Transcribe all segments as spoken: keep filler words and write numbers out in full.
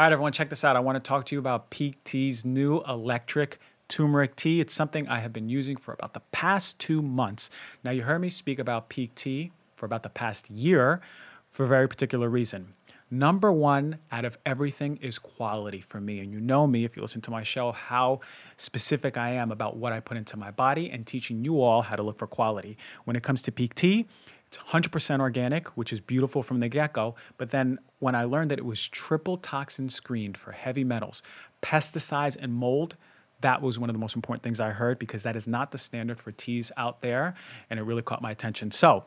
All right, everyone, check this out. I want to talk to you about Peak Tea's new electric turmeric tea. It's something I have been using for about the past two months. Now, you heard me speak about Peak Tea for about the past year for a very particular reason. Number one out of everything is quality for me. And you know me, if you listen to my show, how specific I am about what I put into my body and teaching you all how to look for quality. When it comes to Peak Tea, it's one hundred percent organic, which is beautiful from the get-go. But then when I learned that it was triple toxin screened for heavy metals, pesticides, and mold, that was one of the most important things I heard, because that is not the standard for teas out there, and it really caught my attention. So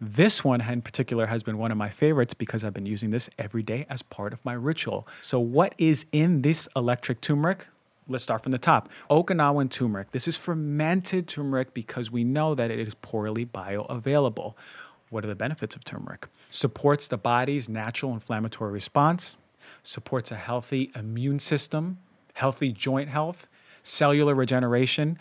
this one in particular has been one of my favorites because I've been using this every day as part of my ritual. So what is in this electric turmeric? Let's start from the top. Okinawan turmeric. This is fermented turmeric because we know that it is poorly bioavailable. What are the benefits of turmeric? Supports the body's natural inflammatory response, supports a healthy immune system, healthy joint health, cellular regeneration.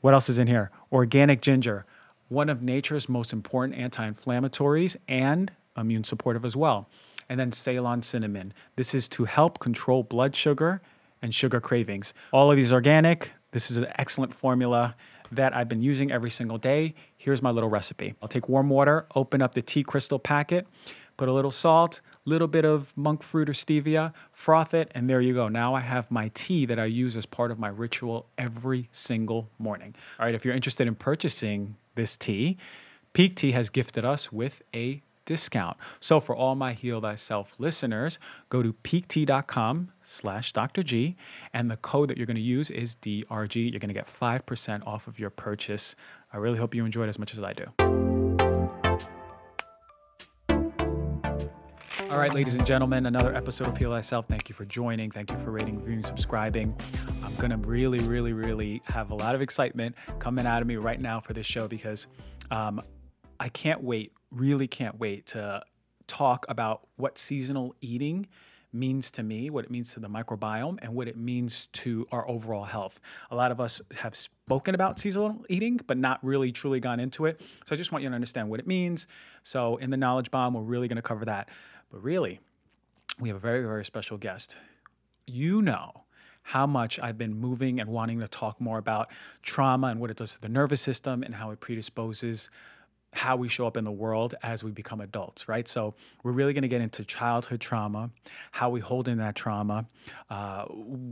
What else is in here? Organic ginger, one of nature's most important anti-inflammatories and immune supportive as well. And then Ceylon cinnamon. This is to help control blood sugar and sugar cravings. All of these organic. This is an excellent formula that I've been using every single day. Here's my little recipe. I'll take warm water, open up the tea crystal packet, put a little salt, little bit of monk fruit or stevia, froth it, and there you go. Now I have my tea that I use as part of my ritual every single morning. All right, if you're interested in purchasing this tea, Peak Tea has gifted us with a discount. So for all my Heal Thyself listeners, go to peak tea dot com slash Doctor G, and the code that you're going to use is D R G. You're going to get five percent off of your purchase. I really hope you enjoy it as much as I do. All right, ladies and gentlemen, another episode of Heal Thyself. Thank you for joining. Thank you for rating, reviewing, subscribing. I'm going to really, really, really have a lot of excitement coming out of me right now for this show, because um, I can't wait. Really can't wait to talk about what seasonal eating means to me, what it means to the microbiome, and what it means to our overall health. A lot of us have spoken about seasonal eating, but not really truly gone into it. So I just want you to understand what it means. So in the Knowledge Bomb, we're really going to cover that. But really, we have a very, very special guest. You know how much I've been moving and wanting to talk more about trauma and what it does to the nervous system and how it predisposes how we show up in the world as we become adults, right? So we're really going to get into childhood trauma, how we hold in that trauma, uh,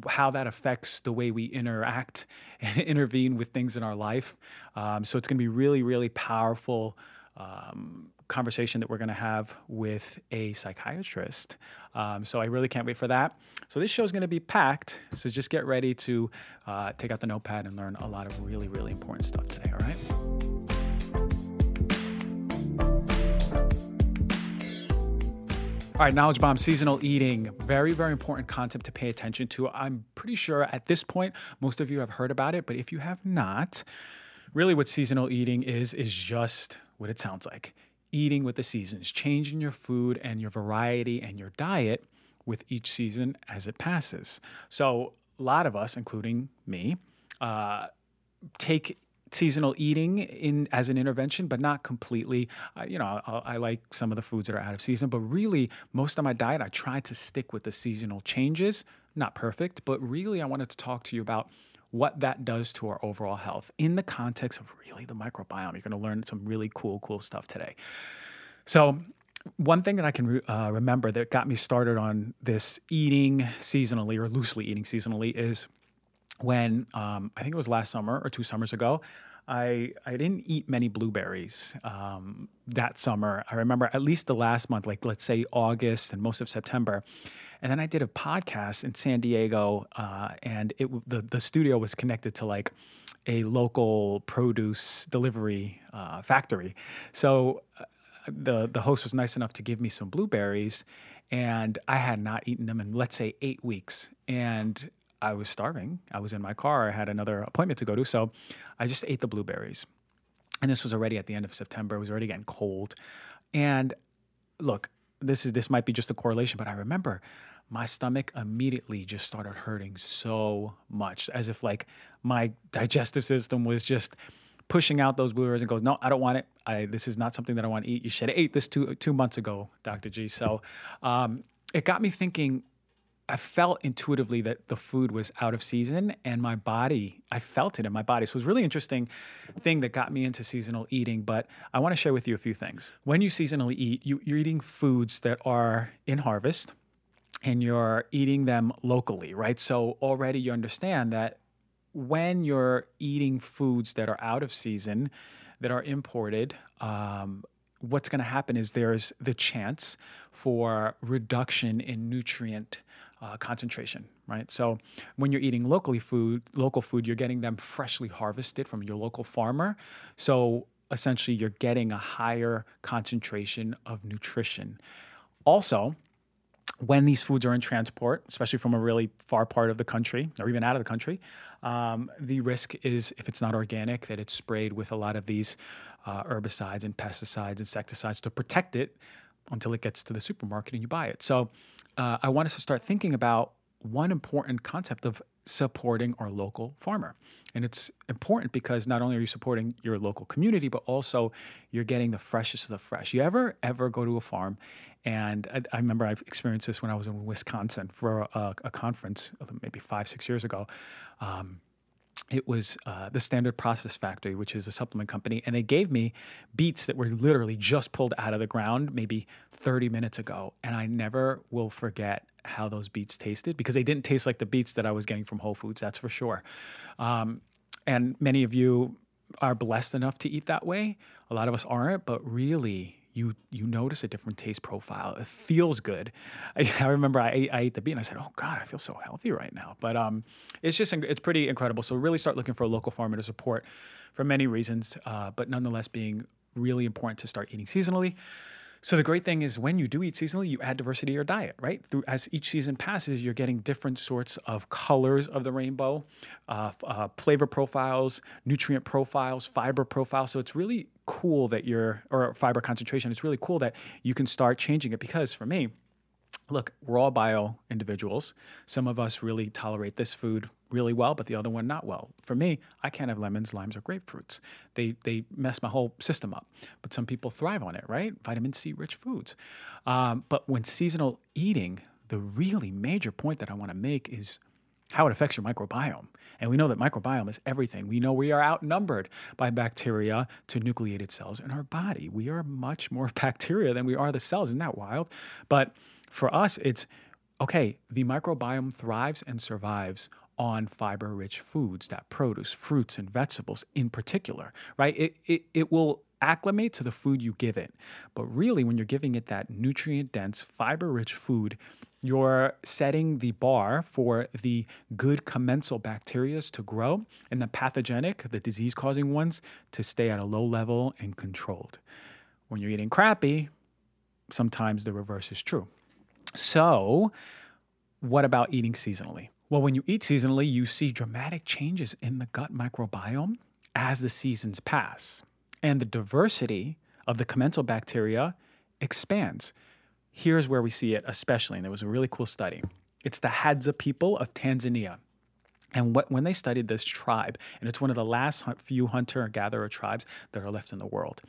how that affects the way we interact and intervene with things in our life. Um, so it's going to be really, really powerful um, conversation that we're going to have with a psychiatrist. Um, so I really can't wait for that. So this show is going to be packed. So just get ready to uh, take out the notepad and learn a lot of really, really important stuff today, all right? All right, Knowledge Bomb, seasonal eating, very, very important concept to pay attention to. I'm pretty sure at this point, most of you have heard about it, but if you have not, really what seasonal eating is, is just what it sounds like. Eating with the seasons, changing your food and your variety and your diet with each season as it passes. So a lot of us, including me, uh, take seasonal eating in as an intervention, but not completely. Uh, you know, I, I like some of the foods that are out of season, but really most of my diet, I try to stick with the seasonal changes. Not perfect, but really I wanted to talk to you about what that does to our overall health in the context of really the microbiome. You're going to learn some really cool, cool stuff today. So one thing that I can re uh, remember that got me started on this eating seasonally or loosely eating seasonally is when um, I think it was last summer or two summers ago, I, I didn't eat many blueberries um, that summer. I remember at least the last month, like let's say August and most of September. And then I did a podcast in San Diego, uh, and it the, the studio was connected to like a local produce delivery uh, factory. So uh, the, the host was nice enough to give me some blueberries, and I had not eaten them in let's say eight weeks. And I was starving. I was in my car. I had another appointment to go to, so I just ate the blueberries. And this was already at the end of September. It was already getting cold. And look, this is this might be just a correlation, but I remember my stomach immediately just started hurting so much, as if like my digestive system was just pushing out those blueberries and goes, no, I don't want it. I, this is not something that I want to eat. You should have ate this two, two months ago, Doctor G. So um, it got me thinking, I felt intuitively that the food was out of season, and my body, I felt it in my body. So it was a really interesting thing that got me into seasonal eating, but I want to share with you a few things. When you seasonally eat, you, you're eating foods that are in harvest, and you're eating them locally, right? So already you understand that when you're eating foods that are out of season, that are imported, um, what's going to happen is there's the chance for reduction in nutrient Uh, concentration, right? So when you're eating locally food, local food, you're getting them freshly harvested from your local farmer. So essentially you're getting a higher concentration of nutrition. Also, when these foods are in transport, especially from a really far part of the country or even out of the country, um, the risk is, if it's not organic, that it's sprayed with a lot of these uh, herbicides and pesticides, insecticides to protect it until it gets to the supermarket and you buy it. So Uh, I want us to start thinking about one important concept of supporting our local farmer. And it's important because not only are you supporting your local community, but also you're getting the freshest of the fresh. You ever, ever go to a farm? And I, I remember I've experienced this when I was in Wisconsin for a, a conference maybe five, six years ago. Um, it was uh, the Standard Process factory, which is a supplement company. And they gave me beets that were literally just pulled out of the ground maybe thirty minutes ago. And I never will forget how those beets tasted, because they didn't taste like the beets that I was getting from Whole Foods, that's for sure. Um, and many of you are blessed enough to eat that way. A lot of us aren't, but really, you you notice a different taste profile. It feels good. I, I remember I ate, I ate the beet and I said, oh God, I feel so healthy right now. But um, it's just, it's pretty incredible. So really start looking for a local farmer to support for many reasons, uh, but nonetheless being really important to start eating seasonally. So the great thing is when you do eat seasonally, you add diversity to your diet, right? Through, as each season passes, you're getting different sorts of colors of the rainbow, uh, uh, flavor profiles, nutrient profiles, fiber profiles. So it's really cool that you're, or fiber concentration, it's really cool that you can start changing it, because for me, look, we're all bio individuals. Some of us really tolerate this food really well, but the other one not well. For me, I can't have lemons, limes, or grapefruits. They they mess my whole system up. But some people thrive on it, right? Vitamin C rich foods. Um, but when seasonal eating, the really major point that I want to make is how it affects your microbiome. And we know that microbiome is everything. We know we are outnumbered by bacteria to nucleated cells in our body. We are much more bacteria than we are the cells. Isn't that wild? But for us, it's, okay, the microbiome thrives and survives on fiber-rich foods, that produce, fruits, and vegetables in particular, right? It, it, it will acclimate to the food you give it. But really, when you're giving it that nutrient-dense, fiber-rich food, you're setting the bar for the good commensal bacteria to grow and the pathogenic, the disease-causing ones, to stay at a low level and controlled. When you're eating crappy, sometimes the reverse is true. So what about eating seasonally? Well, when you eat seasonally, you see dramatic changes in the gut microbiome as the seasons pass, and the diversity of the commensal bacteria expands. Here's where we see it especially, and there was a really cool study. It's the Hadza people of Tanzania. And what, when they studied this tribe, and it's one of the last few hunter-gatherer tribes that are left in the world.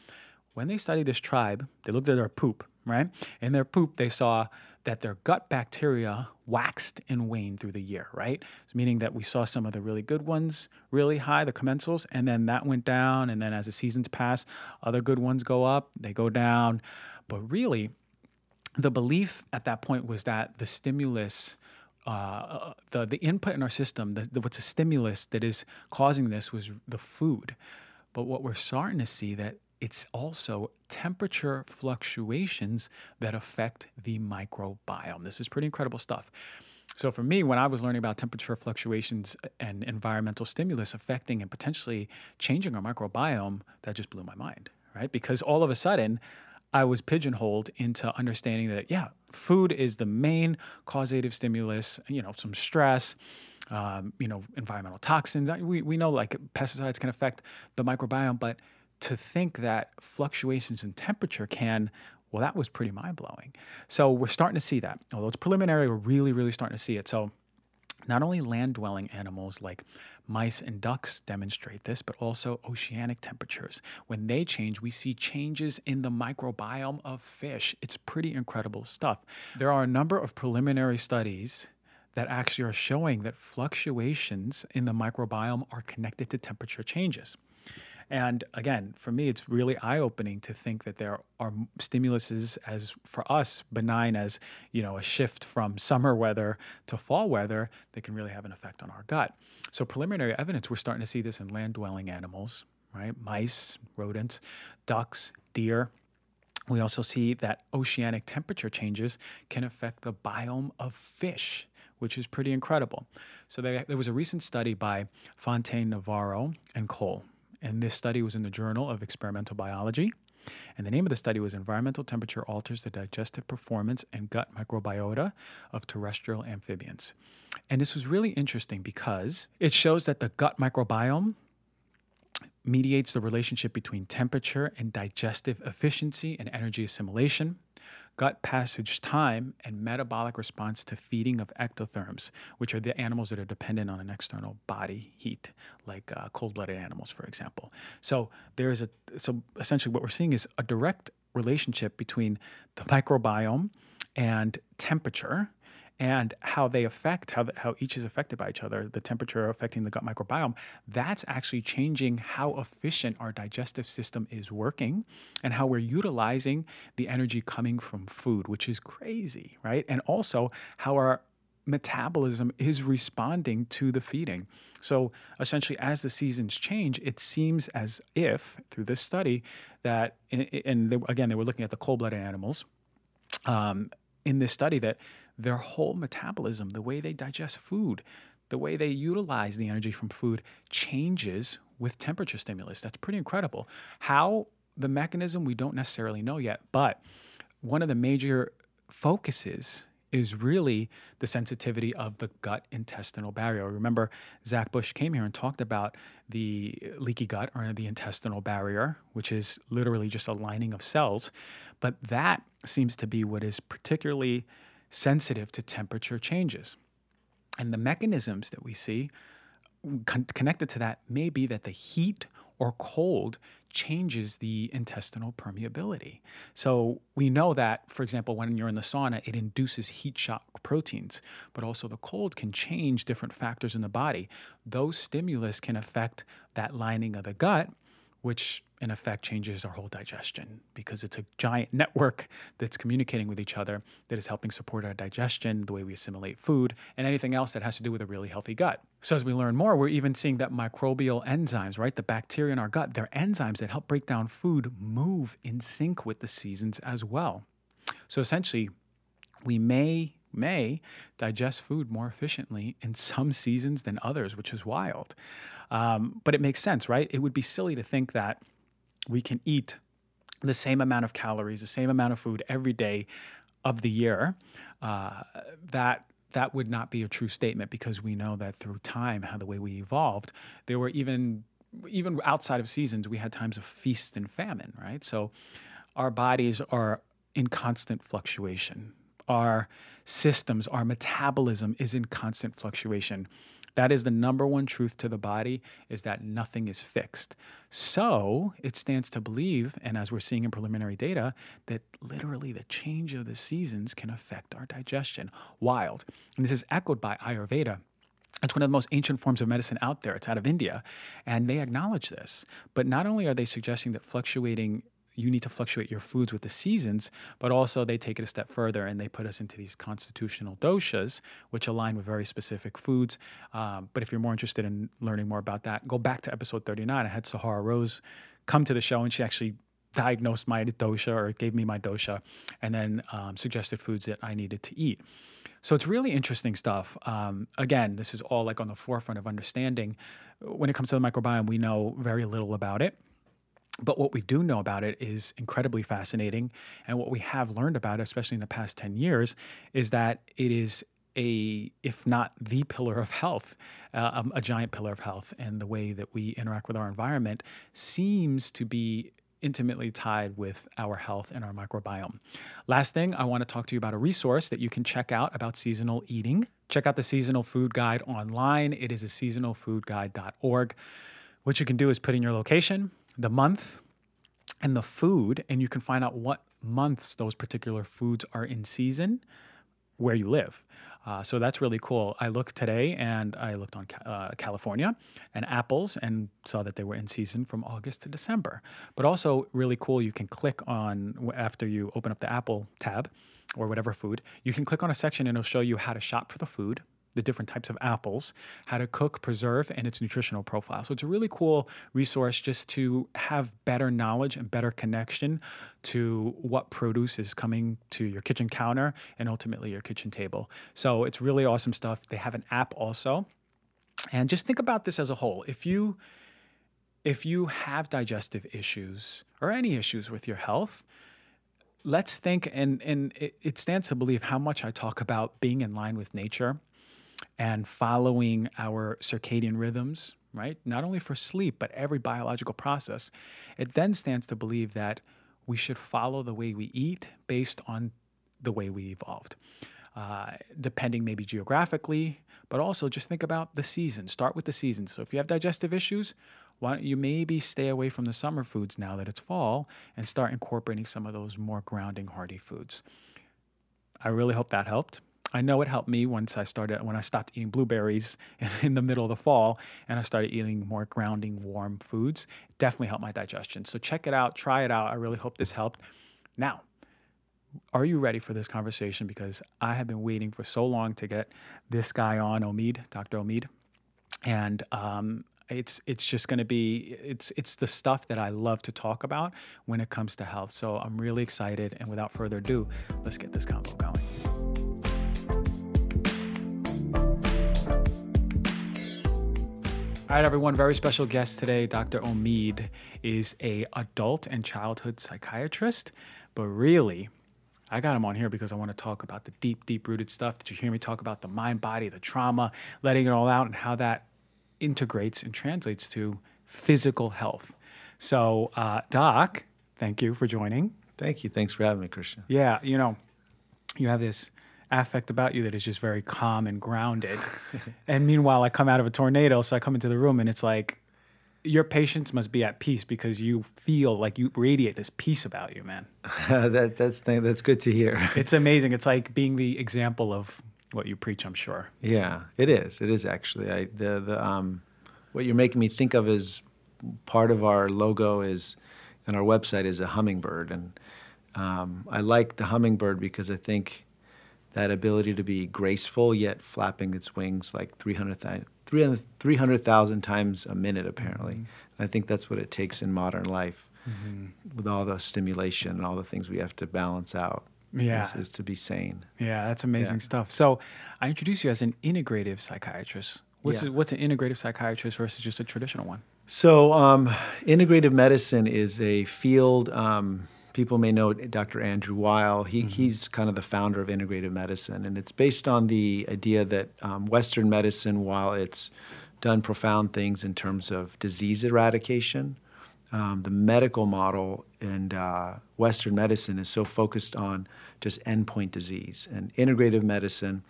When they studied this tribe, they looked at their poop, right? In their poop, they saw that their gut bacteria waxed and waned through the year, right? So meaning that we saw some of the really good ones really high, the commensals, and then that went down, and then as the seasons pass, other good ones go up, they go down. But really, the belief at that point was that the stimulus, uh, the, the input in our system, the, the, what's a stimulus that is causing this was the food. But what we're starting to see that it's also temperature fluctuations that affect the microbiome. This is pretty incredible stuff. So for me, when I was learning about temperature fluctuations and environmental stimulus affecting and potentially changing our microbiome, that just blew my mind, right? Because all of a sudden, I was pigeonholed into understanding that, yeah, food is the main causative stimulus, you know, some stress, um, you know, environmental toxins. We, we know like pesticides can affect the microbiome, but to think that fluctuations in temperature can, well, that was pretty mind-blowing. So we're starting to see that. Although it's preliminary, we're really, really starting to see it. So not only land-dwelling animals like mice and ducks demonstrate this, but also oceanic temperatures. When they change, we see changes in the microbiome of fish. It's pretty incredible stuff. There are a number of preliminary studies that actually are showing that fluctuations in the microbiome are connected to temperature changes. And again, for me, it's really eye-opening to think that there are stimuluses as, for us, benign as, you know, a shift from summer weather to fall weather that can really have an effect on our gut. So preliminary evidence, we're starting to see this in land-dwelling animals, right? Mice, rodents, ducks, deer. We also see that oceanic temperature changes can affect the biome of fish, which is pretty incredible. So there, there was a recent study by Fontaine, Navarro, and Cole. And this study was in the Journal of Experimental Biology. And the name of the study was Environmental Temperature Alters the Digestive Performance and Gut Microbiota of Terrestrial Amphibians. And this was really interesting because it shows that the gut microbiome mediates the relationship between temperature and digestive efficiency and energy assimilation, gut passage time, and metabolic response to feeding of ectotherms, which are the animals that are dependent on an external body heat, like uh, cold-blooded animals, for example. So there is a so essentially what we're seeing is a direct relationship between the microbiome and temperature, and how they affect, how, how each is affected by each other, the temperature affecting the gut microbiome. That's actually changing how efficient our digestive system is working and how we're utilizing the energy coming from food, which is crazy, right? And also how our metabolism is responding to the feeding. So essentially, as the seasons change, it seems as if, through this study, that, and they, again, they were looking at the cold-blooded animals, um, in this study that their whole metabolism, the way they digest food, the way they utilize the energy from food changes with temperature stimulus. That's pretty incredible. How the mechanism, we don't necessarily know yet, but one of the major focuses is really the sensitivity of the gut intestinal barrier. Remember, Zach Bush came here and talked about the leaky gut or the intestinal barrier, which is literally just a lining of cells. But that seems to be what is particularly sensitive to temperature changes. And the mechanisms that we see con- connected to that may be that the heat or cold changes the intestinal permeability. So we know that, for example, when you're in the sauna, it induces heat shock proteins, but also the cold can change different factors in the body. Those stimulus can affect that lining of the gut, which in effect changes our whole digestion because it's a giant network that's communicating with each other that is helping support our digestion, the way we assimilate food, and anything else that has to do with a really healthy gut. So as we learn more, we're even seeing that microbial enzymes, right? The bacteria in our gut, they're enzymes that help break down food, move in sync with the seasons as well. So essentially, we may may digest food more efficiently in some seasons than others, which is wild. Um, but it makes sense, right? It would be silly to think that we can eat the same amount of calories, the same amount of food every day of the year. Uh, that that would not be a true statement because we know that through time, how the way we evolved, there were even even outside of seasons, we had times of feast and famine, right? So our bodies are in constant fluctuation. Our systems, our metabolism is in constant fluctuation. That is the number one truth to the body, is that nothing is fixed. So it stands to believe, and as we're seeing in preliminary data, that literally the change of the seasons can affect our digestion. Wild. And this is echoed by Ayurveda. It's one of the most ancient forms of medicine out there. It's out of India. And they acknowledge this. But not only are they suggesting that fluctuating you need to fluctuate your foods with the seasons, but also they take it a step further and they put us into these constitutional doshas, which align with very specific foods. Um, but if you're more interested in learning more about that, go back to episode thirty-nine. I had Sahara Rose come to the show and she actually diagnosed my dosha or gave me my dosha and then um, suggested foods that I needed to eat. So it's really interesting stuff. Um, again, this is all like on the forefront of understanding. When it comes to the microbiome, we know very little about it. But what we do know about it is incredibly fascinating. And what we have learned about it, especially in the past ten years, is that it is a, if not the pillar of health, uh, um, a giant pillar of health. And the way that we interact with our environment seems to be intimately tied with our health and our microbiome. Last thing, I want to talk to you about a resource that you can check out about seasonal eating. Check out the Seasonal Food Guide online. It is a seasonal food guide dot org. What you can do is put in your location, the month, and the food, and you can find out what months those particular foods are in season where you live. Uh, so that's really cool. I looked today and I looked on uh, California and apples and saw that they were in season from August to December. But also really cool, you can click on, after you open up the Apple tab or whatever food, you can click on a section and it'll show you how to shop for the food, the different types of apples, how to cook, preserve, and its nutritional profile. So it's a really cool resource just to have better knowledge and better connection to what produce is coming to your kitchen counter and ultimately your kitchen table. So it's really awesome stuff. They have an app also. And just think about this as a whole. If you, if you have digestive issues or any issues with your health, let's think, and, and it, it stands to believe how much I talk about being in line with nature and following our circadian rhythms, right? Not only for sleep, but every biological process. It then stands to believe that we should follow the way we eat based on the way we evolved, uh, depending maybe geographically, but also just think about the season. Start with the season. So if you have digestive issues, why don't you maybe stay away from the summer foods now that it's fall and start incorporating some of those more grounding, hearty foods. I really hope that helped. I know it helped me once I started, when I stopped eating blueberries in the middle of the fall and I started eating more grounding, warm foods. It definitely helped my digestion. So check it out, try it out. I really hope this helped. Now, are you ready for this conversation? Because I have been waiting for so long to get this guy on, Omid, Doctor Omid, and um, it's it's just going to be, it's it's the stuff that I love to talk about when it comes to health. So I'm really excited. And without further ado, let's get this convo going. All right, everyone, very special guest today. Doctor Omid is a adult and childhood psychiatrist, but really, I got him on here because I want to talk about the deep, deep-rooted stuff that you hear me talk about, the mind, body, the trauma, letting it all out, and how that integrates and translates to physical health. So, uh, Doc, thank you for joining. Thank you. Thanks for having me, Christian. Yeah, you know, you have this affect about you that is just very calm and grounded. And meanwhile, I come out of a tornado, so I come into the room and it's like, your patients must be at peace because you feel like you radiate this peace about you, man. that that's thing, that's good to hear. It's amazing. It's like being the example of what you preach, I'm sure. Yeah, it is. It is actually. I, the the um, what you're making me think of is part of our logo is, and our website is a hummingbird, and um, I like the hummingbird because I think that ability to be graceful yet flapping its wings like three hundred thousand times a minute, apparently. Mm-hmm. I think that's what it takes in modern life, mm-hmm. with all the stimulation and all the things we have to balance out. Yeah, is, is to be sane. Yeah, that's amazing yeah. stuff. So I introduce you as an integrative psychiatrist. What's, yeah. a, what's an integrative psychiatrist versus just a traditional one? So um, integrative medicine is a field... Um, people may know Doctor Andrew Weil. He, mm-hmm. He's kind of the founder of integrative medicine, and it's based on the idea that um, Western medicine, while it's done profound things in terms of disease eradication, um, the medical model and uh, Western medicine is so focused on just endpoint disease. And integrative medicine,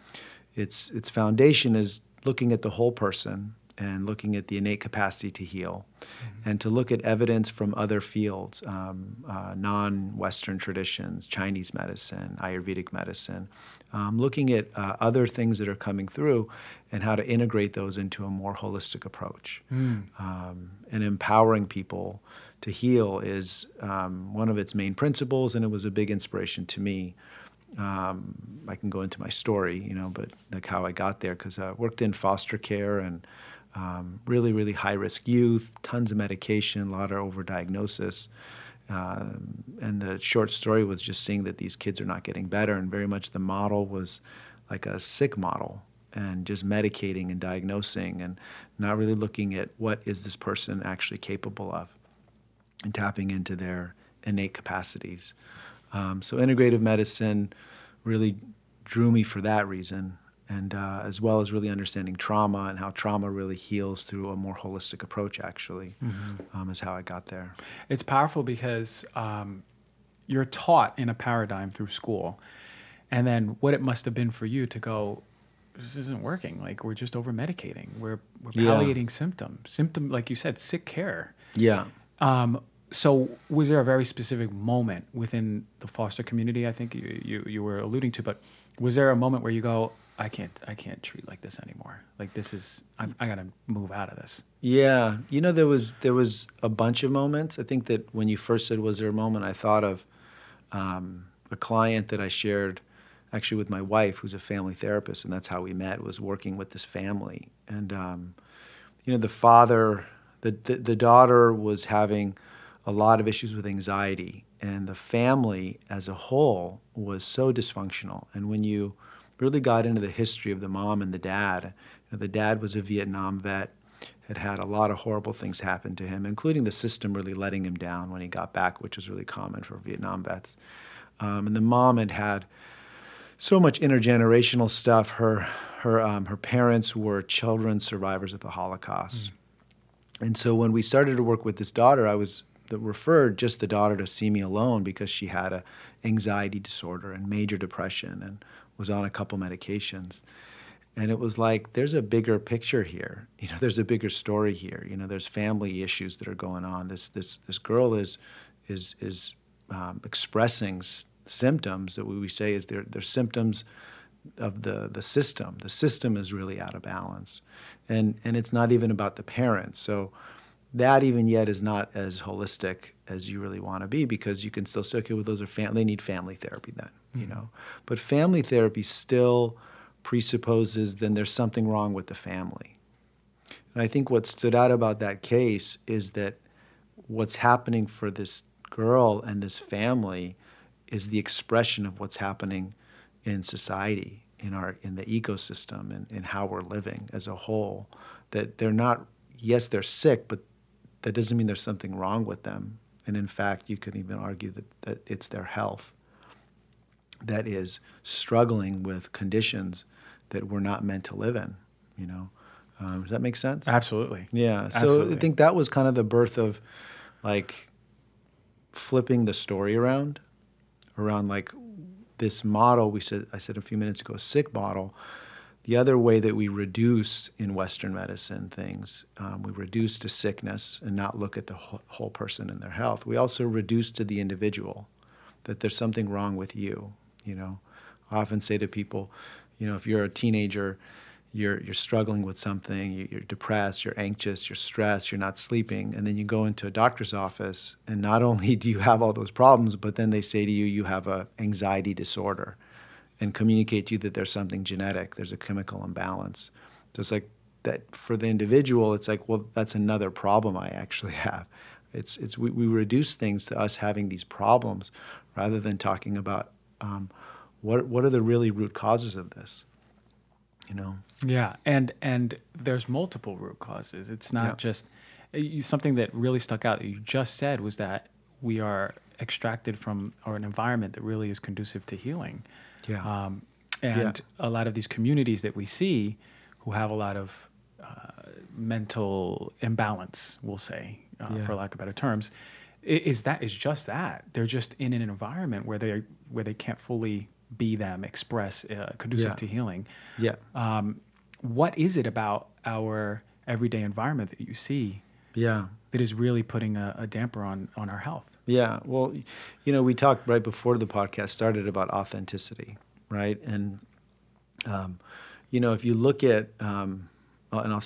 its its foundation is looking at the whole person and looking at the innate capacity to heal, mm-hmm. and to look at evidence from other fields, um, uh, non-Western traditions, Chinese medicine, Ayurvedic medicine, um, looking at uh, other things that are coming through and how to integrate those into a more holistic approach. Mm. Um, and empowering people to heal is um, one of its main principles, and it was a big inspiration to me. Um, I can go into my story, you know, but like how I got there, because I worked in foster care and Um, really, really high-risk youth, tons of medication, a lot of overdiagnosis. Um, and the short story was just seeing that these kids are not getting better, and very much the model was like a sick model and just medicating and diagnosing and not really looking at what is this person actually capable of and tapping into their innate capacities. Um, so integrative medicine really drew me for that reason. And uh, as well as really understanding trauma and how trauma really heals through a more holistic approach, actually, mm-hmm. um, is how I got there. It's powerful because um, you're taught in a paradigm through school. And then what it must have been for you to go, this isn't working. Like, we're just over-medicating. We're, we're palliating yeah. symptoms. Symptom, like you said, sick care. Yeah. Um, so was there a very specific moment within the foster community, I think you, you, you were alluding to, but was there a moment where you go, I can't, I can't treat like this anymore. Like this is, I'm, I gotta move out of this. Yeah. You know, there was, there was a bunch of moments. I think that when you first said, was there a moment, I thought of um, a client that I shared actually with my wife, who's a family therapist. And that's how we met, was working with this family. And, um, you know, the father, the, the, the daughter was having a lot of issues with anxiety, and the family as a whole was so dysfunctional. And when you really got into the history of the mom and the dad. You know, the dad was a Vietnam vet, had had a lot of horrible things happen to him, including the system really letting him down when he got back, which was really common for Vietnam vets. Um, and the mom had had so much intergenerational stuff. Her her um, her parents were children survivors of the Holocaust. Mm. And so when we started to work with this daughter, I was referred just the daughter to see me alone because she had a anxiety disorder and major depression and was on a couple medications. And it was like, there's a bigger picture here. You know, there's a bigger story here. You know, there's family issues that are going on. This this this girl is is is um, expressing s- symptoms that we, we say is they're, they're symptoms of the the system. The system is really out of balance. And and it's not even about the parents. So that even yet is not as holistic as you really want to be, because you can still say, okay, well, those are family, they need family therapy then, mm-hmm. you know. But family therapy still presupposes then there's something wrong with the family. And I think what stood out about that case is that what's happening for this girl and this family is the expression of what's happening in society, in our in the ecosystem, and in how we're living as a whole. That they're not, yes, they're sick, but that doesn't mean there's something wrong with them. And in fact, you could even argue that, that it's their health that is struggling with conditions that we're not meant to live in, you know? Um, does that make sense? Absolutely. Yeah. So Absolutely. I think that was kind of the birth of like flipping the story around, around like this model we said, I said a few minutes ago, a sick model. The other way that we reduce in Western medicine things, um, we reduce to sickness and not look at the whole, whole person and their health. We also reduce to the individual, that there's something wrong with you. You know, I often say to people, you know, if you're a teenager, you're you're struggling with something, you, you're depressed, you're anxious, you're stressed, you're not sleeping, and then you go into a doctor's office, and not only do you have all those problems, but then they say to you, you have an anxiety disorder, and communicate to you that there's something genetic, there's a chemical imbalance. So it's like that for the individual, it's like, well, that's another problem I actually have. It's it's we, we reduce things to us having these problems rather than talking about um, what what are the really root causes of this, you know? Yeah, and and there's multiple root causes. It's not yeah. just, you, something that really stuck out that you just said was that we are extracted from or an environment that really is conducive to healing. Yeah. Um, and yeah. a lot of these communities that we see who have a lot of uh, mental imbalance, we'll say, uh, yeah. for lack of better terms, is that is just that. They're just in an environment where they where they can't fully be them, express, uh, conducive yeah. to healing. Yeah. Um, what is it about our everyday environment that you see yeah. that is really putting a, a damper on, on our health? Yeah, well, you know, we talked right before the podcast started about authenticity, right? And, um, you know, if you look at, um, and I'll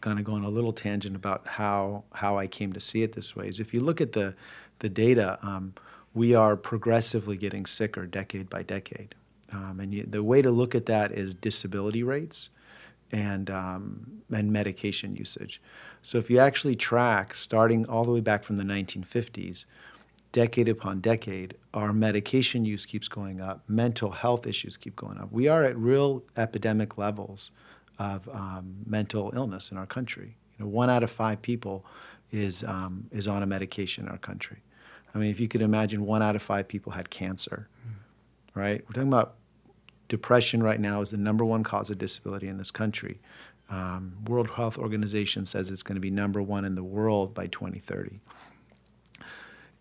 kind of go on a little tangent about how how I came to see it this way, is if you look at the, the data, um, we are progressively getting sicker decade by decade. Um, and you, the way to look at that is disability rates and um, and medication usage. So if you actually track, starting all the way back from the nineteen fifties, decade upon decade, our medication use keeps going up, mental health issues keep going up. We are at real epidemic levels of um, mental illness in our country. You know, one out of five people is um, is on a medication in our country. I mean, if you could imagine, one out of five people had cancer, mm. right? We're talking about depression right now is the number one cause of disability in this country. Um, World Health Organization says it's going to be number one in the world by twenty thirty.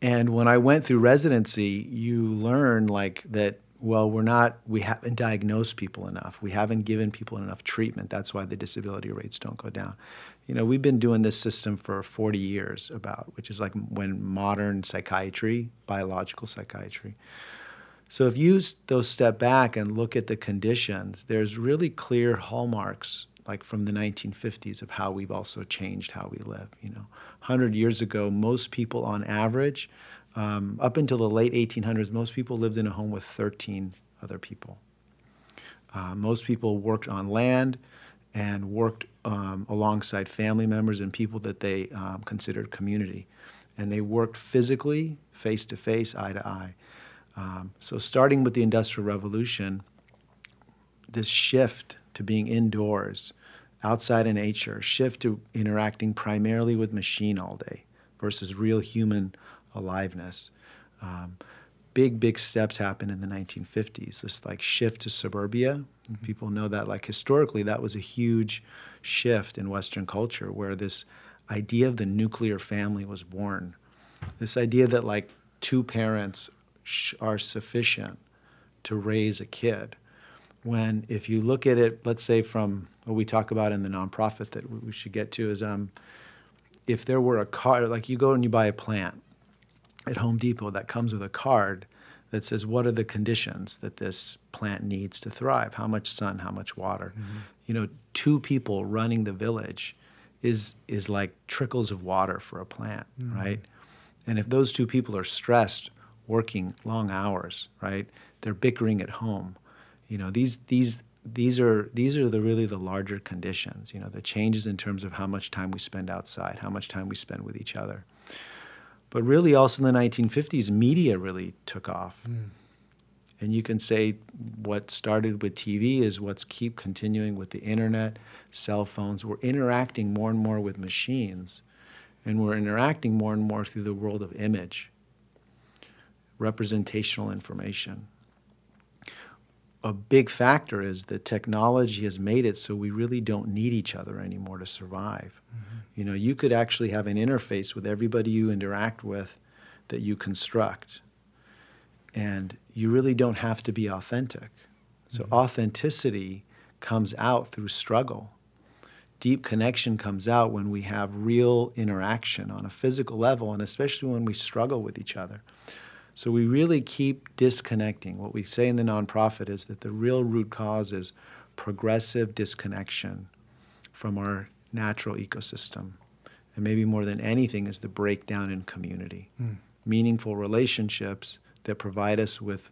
And when I went through residency, you learn like that, well, we're not, we haven't diagnosed people enough. We haven't given people enough treatment. That's why the disability rates don't go down. You know, we've been doing this system for forty years about, which is like when modern psychiatry, biological psychiatry. So if you those step back and look at the conditions, there's really clear hallmarks, like from the nineteen fifties, of how we've also changed how we live. You know, one hundred years ago, most people on average, um, up until the late eighteen hundreds, most people lived in a home with thirteen other people. Uh, most people worked on land and worked um, alongside family members and people that they um, considered community. And they worked physically, face-to-face, eye-to-eye. Um, so starting with the Industrial Revolution, this shift to being indoors, outside in nature, shift to interacting primarily with machine all day versus real human aliveness. Um, big, big steps happened in the nineteen fifties, this like shift to suburbia. Mm-hmm. People know that like historically that was a huge shift in Western culture where this idea of the nuclear family was born. This idea that like two parents sh- are sufficient to raise a kid. When if you look at it, let's say from what we talk about in the nonprofit that we should get to is um, if there were a card, like you go and you buy a plant at Home Depot that comes with a card that says what are the conditions that this plant needs to thrive, how much sun, how much water. Mm-hmm. You know, two people running the village is is like trickles of water for a plant, mm-hmm. right? And if those two people are stressed, working long hours, right? They're bickering at home. You know, these these these are these are the really the larger conditions, you know, the changes in terms of how much time we spend outside, how much time we spend with each other. But really also in the nineteen fifties, media really took off. Mm. And you can say what started with T V is what's keep continuing with the internet, cell phones. We're interacting more and more with machines, and we're interacting more and more through the world of image, representational information. A big factor is that technology has made it so we really don't need each other anymore to survive. Mm-hmm. You know, you could actually have an interface with everybody you interact with that you construct, and you really don't have to be authentic. So mm-hmm. authenticity comes out through struggle. Deep connection comes out when we have real interaction on a physical level, and especially when we struggle with each other. So we really keep disconnecting. What we say in the nonprofit is that the real root cause is progressive disconnection from our natural ecosystem. And maybe more than anything is the breakdown in community. Mm. Meaningful relationships that provide us with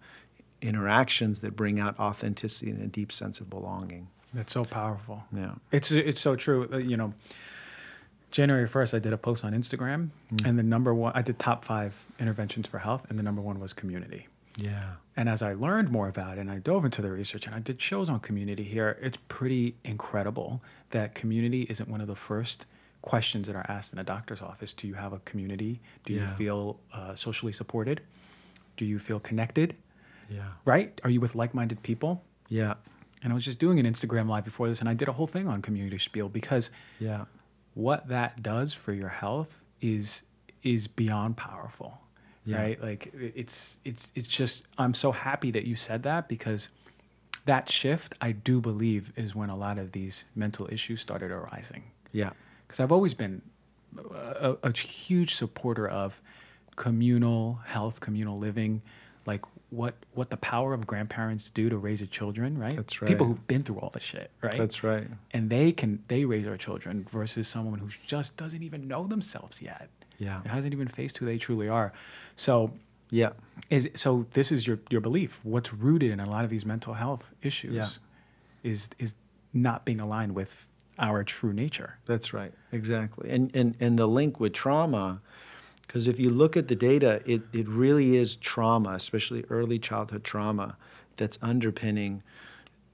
interactions that bring out authenticity and a deep sense of belonging. That's so powerful. Yeah. It's it's so true, you know. January first, I did a post on Instagram, mm. and the number one, I did top five interventions for health, and the number one was community. Yeah. And as I learned more about it, and I dove into the research, and I did shows on community here, it's pretty incredible that community isn't one of the first questions that are asked in a doctor's office. Do you have a community? Do yeah. you feel uh, socially supported? Do you feel connected? Yeah. Right? Are you with like-minded people? Yeah. And I was just doing an Instagram live before this, and I did a whole thing on community spiel because... yeah. what that does for your health is is beyond powerful, yeah. right? Like it's it's it's just, I'm so happy that you said that, because that shift, I do believe, is when a lot of these mental issues started arising. Yeah. Because I've always been a, a huge supporter of communal health, communal living, like what what the power of grandparents do to raise their children, right? That's right. People who've been through all the shit, right? That's right. And they can they raise our children versus someone who just doesn't even know themselves yet. Yeah. And hasn't even faced who they truly are. So yeah. Is so this is your, your belief. What's rooted in a lot of these mental health issues yeah. is is not being aligned with our true nature. That's right. Exactly. And and, and the link with trauma. Because if you look at the data, it, it really is trauma, especially early childhood trauma, that's underpinning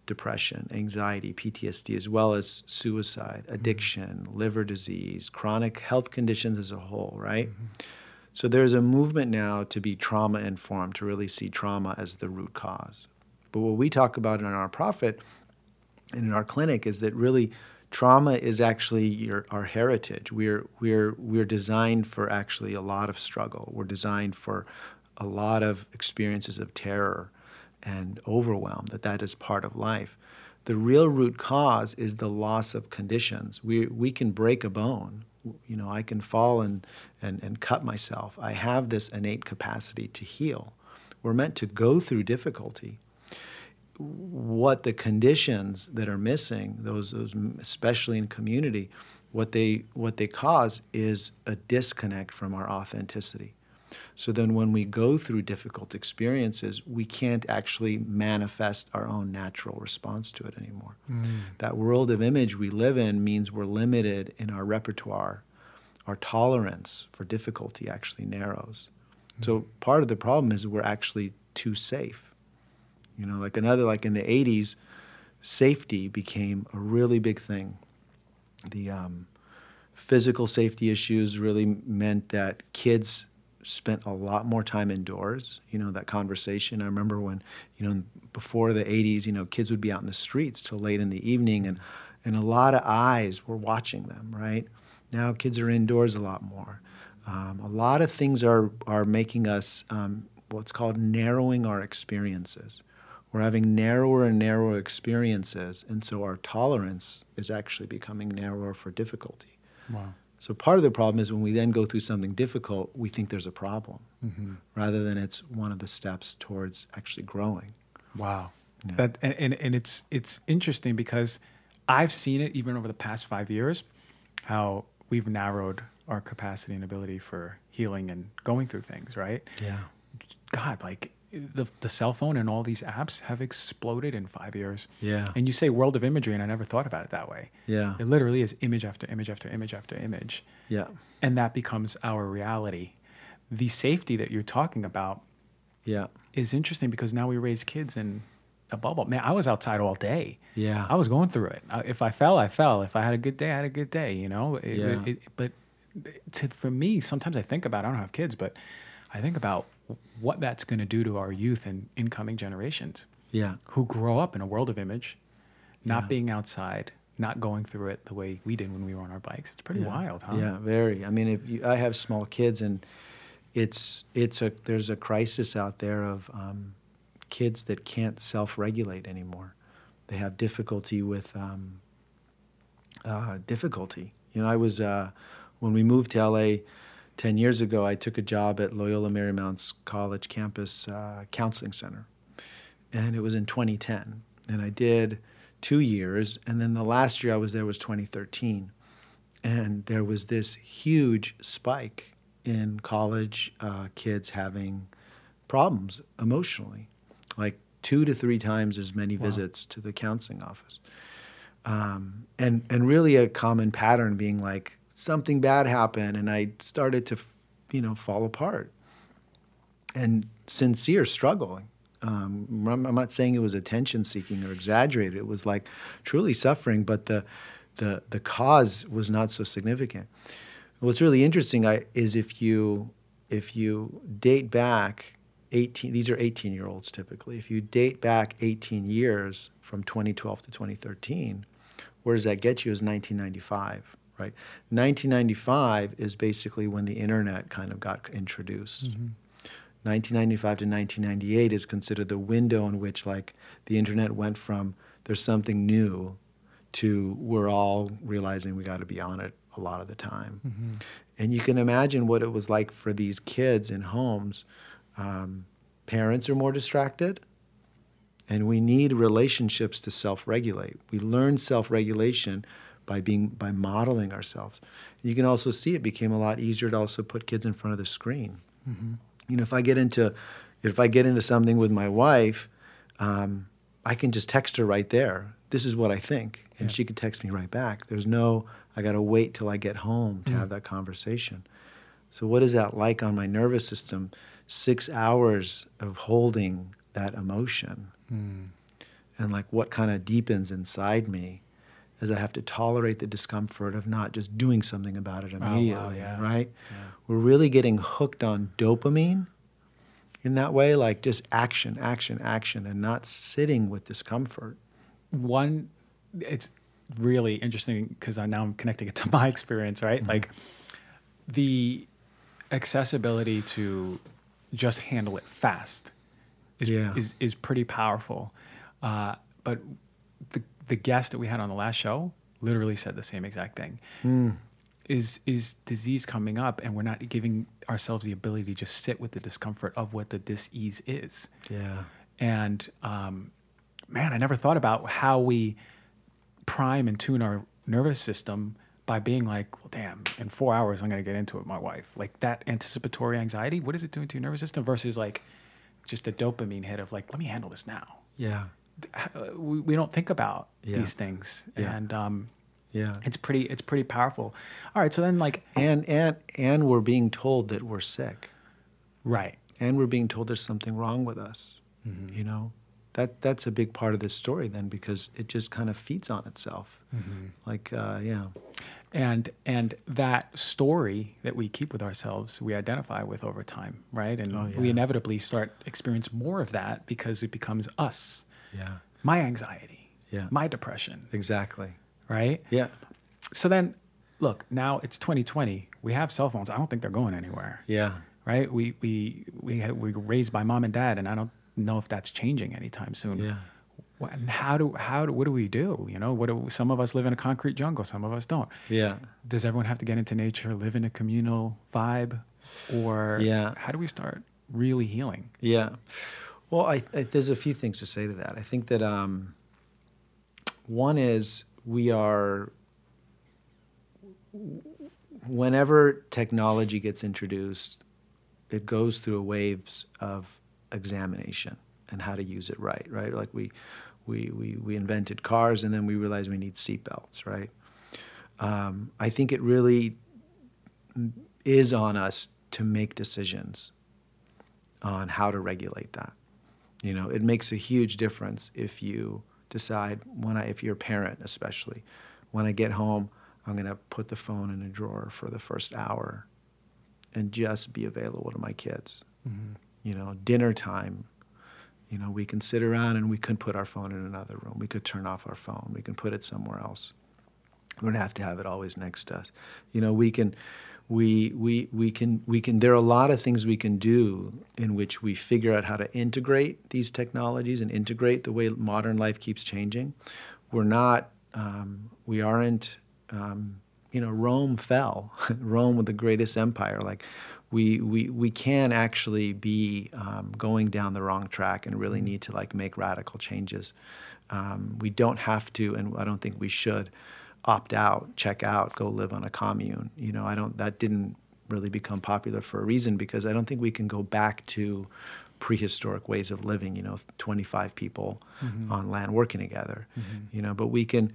depression, anxiety, P T S D, as well as suicide, addiction, mm-hmm. liver disease, chronic health conditions as a whole, right? Mm-hmm. So there's a movement now to be trauma-informed, to really see trauma as the root cause. But what we talk about in our profit and in our clinic is that really... trauma is actually your, our heritage. We're we're we're designed for actually a lot of struggle. We're designed for a lot of experiences of terror and overwhelm, that that is part of life. The real root cause is the loss of conditions. We we can break a bone. You know, I can fall and and, and cut myself. I have this innate capacity to heal. We're meant to go through difficulty. What the conditions that are missing, those, those especially in community, what they, what they cause is a disconnect from our authenticity. So then when we go through difficult experiences, we can't actually manifest our own natural response to it anymore. Mm. That world of image we live in means we're limited in our repertoire. Our tolerance for difficulty actually narrows. Mm. So part of the problem is we're actually too safe. You know, like another, like in the eighties, safety became a really big thing. The um, physical safety issues really meant that kids spent a lot more time indoors. You know, that conversation, I remember when, you know, before the eighties, you know, kids would be out in the streets till late in the evening, and, and a lot of eyes were watching them, right? Now kids are indoors a lot more. Um, a lot of things are, are making us um, what's called narrowing our experiences. We're having narrower and narrower experiences, and so our tolerance is actually becoming narrower for difficulty. Wow. So part of the problem is when we then go through something difficult, we think there's a problem, mm-hmm. rather than it's one of the steps towards actually growing. Wow. Yeah. That, and, and, and it's, it's interesting because I've seen it even over the past five years, how we've narrowed our capacity and ability for healing and going through things, right? Yeah. God, like... The, the cell phone and all these apps have exploded in five years. Yeah. And you say world of imagery, and I never thought about it that way. Yeah. It literally is image after image after image after image. Yeah. And that becomes our reality. The safety that you're talking about yeah. is interesting because now we raise kids in a bubble. Man, I was outside all day. Yeah. I was going through it. If I fell, I fell. If I had a good day, I had a good day, you know? It, yeah. it, it, but to, for me, sometimes I think about, I don't have kids, but I think about what that's going to do to our youth and incoming generations yeah. who grow up in a world of image, not yeah. being outside, not going through it the way we did when we were on our bikes. It's pretty yeah. wild, huh? Yeah, very. I mean, if you, I have small kids, and it's it's a there's a crisis out there of um, kids that can't self-regulate anymore. They have difficulty with um, uh, difficulty. You know, I was, uh, when we moved to L A, ten years ago, I took a job at Loyola Marymount's college campus uh, counseling center, and it was in twenty ten. And I did two years, and then the last year I was there was twenty thirteen. And there was this huge spike in college uh, kids having problems emotionally, like two to three times as many wow. visits to the counseling office. Um, and, and really a common pattern being like, something bad happened, and I started to, you know, fall apart. And sincere struggling. Um, I'm not saying it was attention seeking or exaggerated. It was like truly suffering, but the the the cause was not so significant. What's really interesting I, is if you if you date back eighteen. These are eighteen-year-olds typically. If you date back eighteen years from twenty twelve to twenty thirteen, where does that get you? Is nineteen ninety-five. Right, nineteen ninety-five is basically when the internet kind of got introduced. Mm-hmm. nineteen ninety-five to nineteen ninety-eight is considered the window in which, like, the internet went from there's something new to we're all realizing we got to be on it a lot of the time. Mm-hmm. And you can imagine what it was like for these kids in homes. Um, parents are more distracted. And we need relationships to self-regulate. We learn self-regulation by being by modeling ourselves. You can also see it became a lot easier to also put kids in front of the screen. Mm-hmm. You know, if I get into if I get into something with my wife, um, I can just text her right there. This is what I think, and yeah. she could text me right back. There's no I got to wait till I get home to mm-hmm. have that conversation. So what is that like on my nervous system? Six hours of holding that emotion, mm. and like what kind of deepens inside me. Is I have to tolerate the discomfort of not just doing something about it immediately, oh, wow, yeah. right? Yeah. We're really getting hooked on dopamine in that way, like just action, action, action, and not sitting with discomfort. One, it's really interesting because now I'm connecting it to my experience, right? Mm-hmm. Like the accessibility to just handle it fast is yeah. is, is pretty powerful. Uh, but the The guest that we had on the last show literally said the same exact thing. Mm. is is disease coming up, and we're not giving ourselves the ability to just sit with the discomfort of what the dis-ease is. Yeah. And um, man, I never thought about how we prime and tune our nervous system by being like, well, damn, in four hours I'm going to get into it with my wife. Like that anticipatory anxiety, what is it doing to your nervous system versus like just a dopamine hit of like, let me handle this now. Yeah. We, we don't think about yeah. these things. Yeah. And um, yeah, it's pretty, it's pretty powerful. All right. So then like, and, and, and we're being told that we're sick. Right. And we're being told there's something wrong with us. Mm-hmm. You know, that, that's a big part of this story then, because it just kind of feeds on itself. Mm-hmm. Like, uh, yeah. And, and that story that we keep with ourselves, we identify with over time. Right. And oh, yeah. we inevitably start experience more of that because it becomes us. Yeah. My anxiety. Yeah. My depression. Exactly. Right? Yeah. So then, look, now it's twenty twenty. We have cell phones. I don't think they're going anywhere. Yeah. Right? We we we we were raised by mom and dad, and I don't know if that's changing anytime soon. Yeah. And how do how do what do we do? You know, what do some of us live in a concrete jungle, some of us don't. Yeah. Does everyone have to get into nature, live in a communal vibe, or yeah. how do we start really healing? Yeah. Well, I, I, there's a few things to say to that. I think that um, one is we are, whenever technology gets introduced, it goes through waves of examination and how to use it right, right? Like we, we, we, we invented cars, and then we realized we need seatbelts, right? Um, I think it really is on us to make decisions on how to regulate that. You know, it makes a huge difference if you decide when I, if you're a parent especially, when I get home, I'm gonna put the phone in a drawer for the first hour and just be available to my kids. Mm-hmm. You know, dinner time, you know, we can sit around and we can put our phone in another room. We could turn off our phone. We can put it somewhere else. We don't have to have it always next to us. You know, we can, we, we, we can, we can, there are a lot of things we can do in which we figure out how to integrate these technologies and integrate the way modern life keeps changing. We're not, um, we aren't, um, you know, Rome fell, Rome with the greatest empire. Like we, we, we can actually be um, going down the wrong track and really need to like make radical changes. Um, we don't have to, and I don't think we should, opt out, check out, go live on a commune. You know, I don't, that didn't really become popular for a reason, because I don't think we can go back to prehistoric ways of living, you know, twenty-five people mm-hmm. on land working together, mm-hmm. you know, but we can,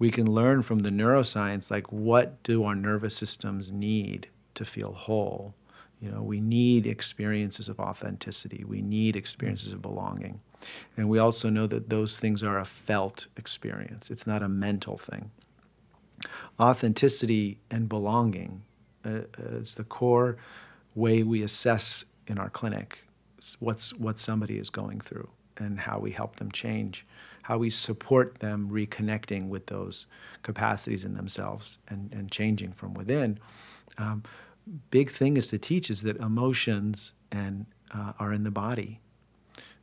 we can learn from the neuroscience, like what do our nervous systems need to feel whole? You know, we need experiences of authenticity. We need experiences of belonging. And we also know that those things are a felt experience. It's not a mental thing. Authenticity and belonging uh, is the core way we assess in our clinic what's what somebody is going through and how we help them change, how we support them reconnecting with those capacities in themselves and, and changing from within. Um, big thing is to teach is that emotions and uh, are in the body.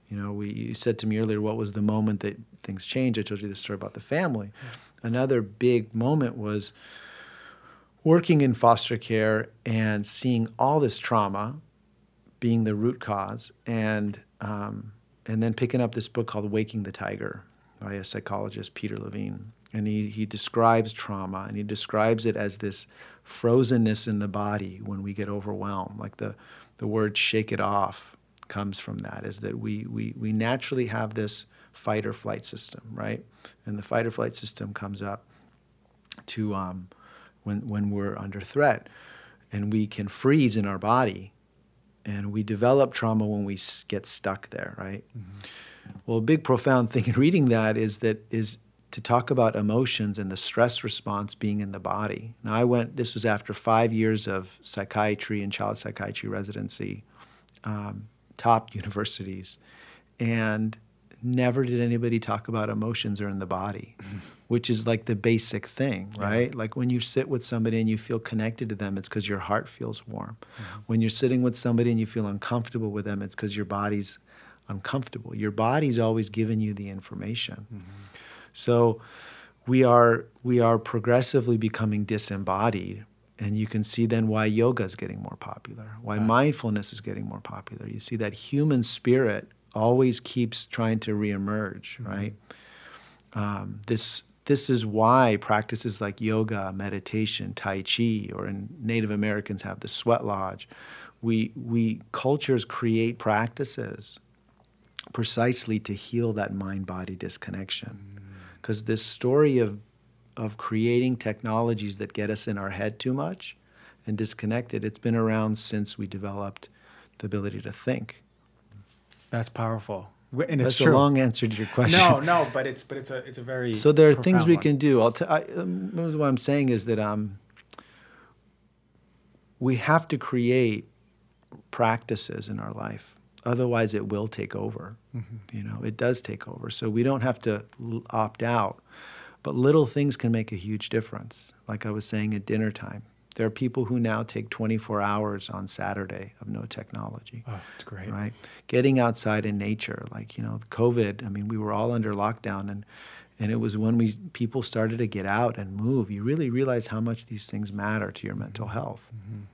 You know, we, you said to me earlier, what was the moment that things changed? I told you the story about the family. Another big moment was working in foster care and seeing all this trauma being the root cause, and um, and then picking up this book called Waking the Tiger by a psychologist, Peter Levine. And he, he describes trauma, and he describes it as this frozenness in the body when we get overwhelmed. Like the, the word shake it off comes from that, is that we we we naturally have this fight or flight system, right? And the fight or flight system comes up to um, when when we're under threat, and we can freeze in our body, and we develop trauma when we s- get stuck there, right? Mm-hmm. Well, a big profound thing in reading that is that is to talk about emotions and the stress response being in the body. Now, I went. This was after five years of psychiatry and child psychiatry residency, um, top universities, and never did anybody talk about emotions or in the body, mm-hmm. which is like the basic thing, right? Yeah. Like when you sit with somebody and you feel connected to them, it's because your heart feels warm. Mm-hmm. When you're sitting with somebody and you feel uncomfortable with them, it's because your body's uncomfortable. Your body's always giving you the information. Mm-hmm. So we are we are progressively becoming disembodied And you can see then why yoga is getting more popular, why wow. mindfulness is getting more popular. You see that human spirit always keeps trying to reemerge, mm-hmm. right? Um, this this is why practices like yoga, meditation, Tai Chi, or in Native Americans have the sweat lodge. We, we cultures create practices precisely to heal that mind-body disconnection. Because mm. this story of of creating technologies that get us in our head too much and disconnected, it's been around since we developed the ability to think. That's powerful. And it's That's true. a long answer to your question. No, no, but it's but it's a it's a very so there are things we one. can do. I'll t- I, um, what I'm saying is that um, we have to create practices in our life. Otherwise, it will take over. Mm-hmm. You know, it does take over. So we don't have to l- opt out. But little things can make a huge difference. Like I was saying at dinner time, there are people who now take twenty-four hours on Saturday of no technology. Oh, that's great. Right? Getting outside in nature, like, you know, COVID, I mean, we were all under lockdown, and and it was when we people started to get out and move, you really realize how much these things matter to your mm-hmm. mental health.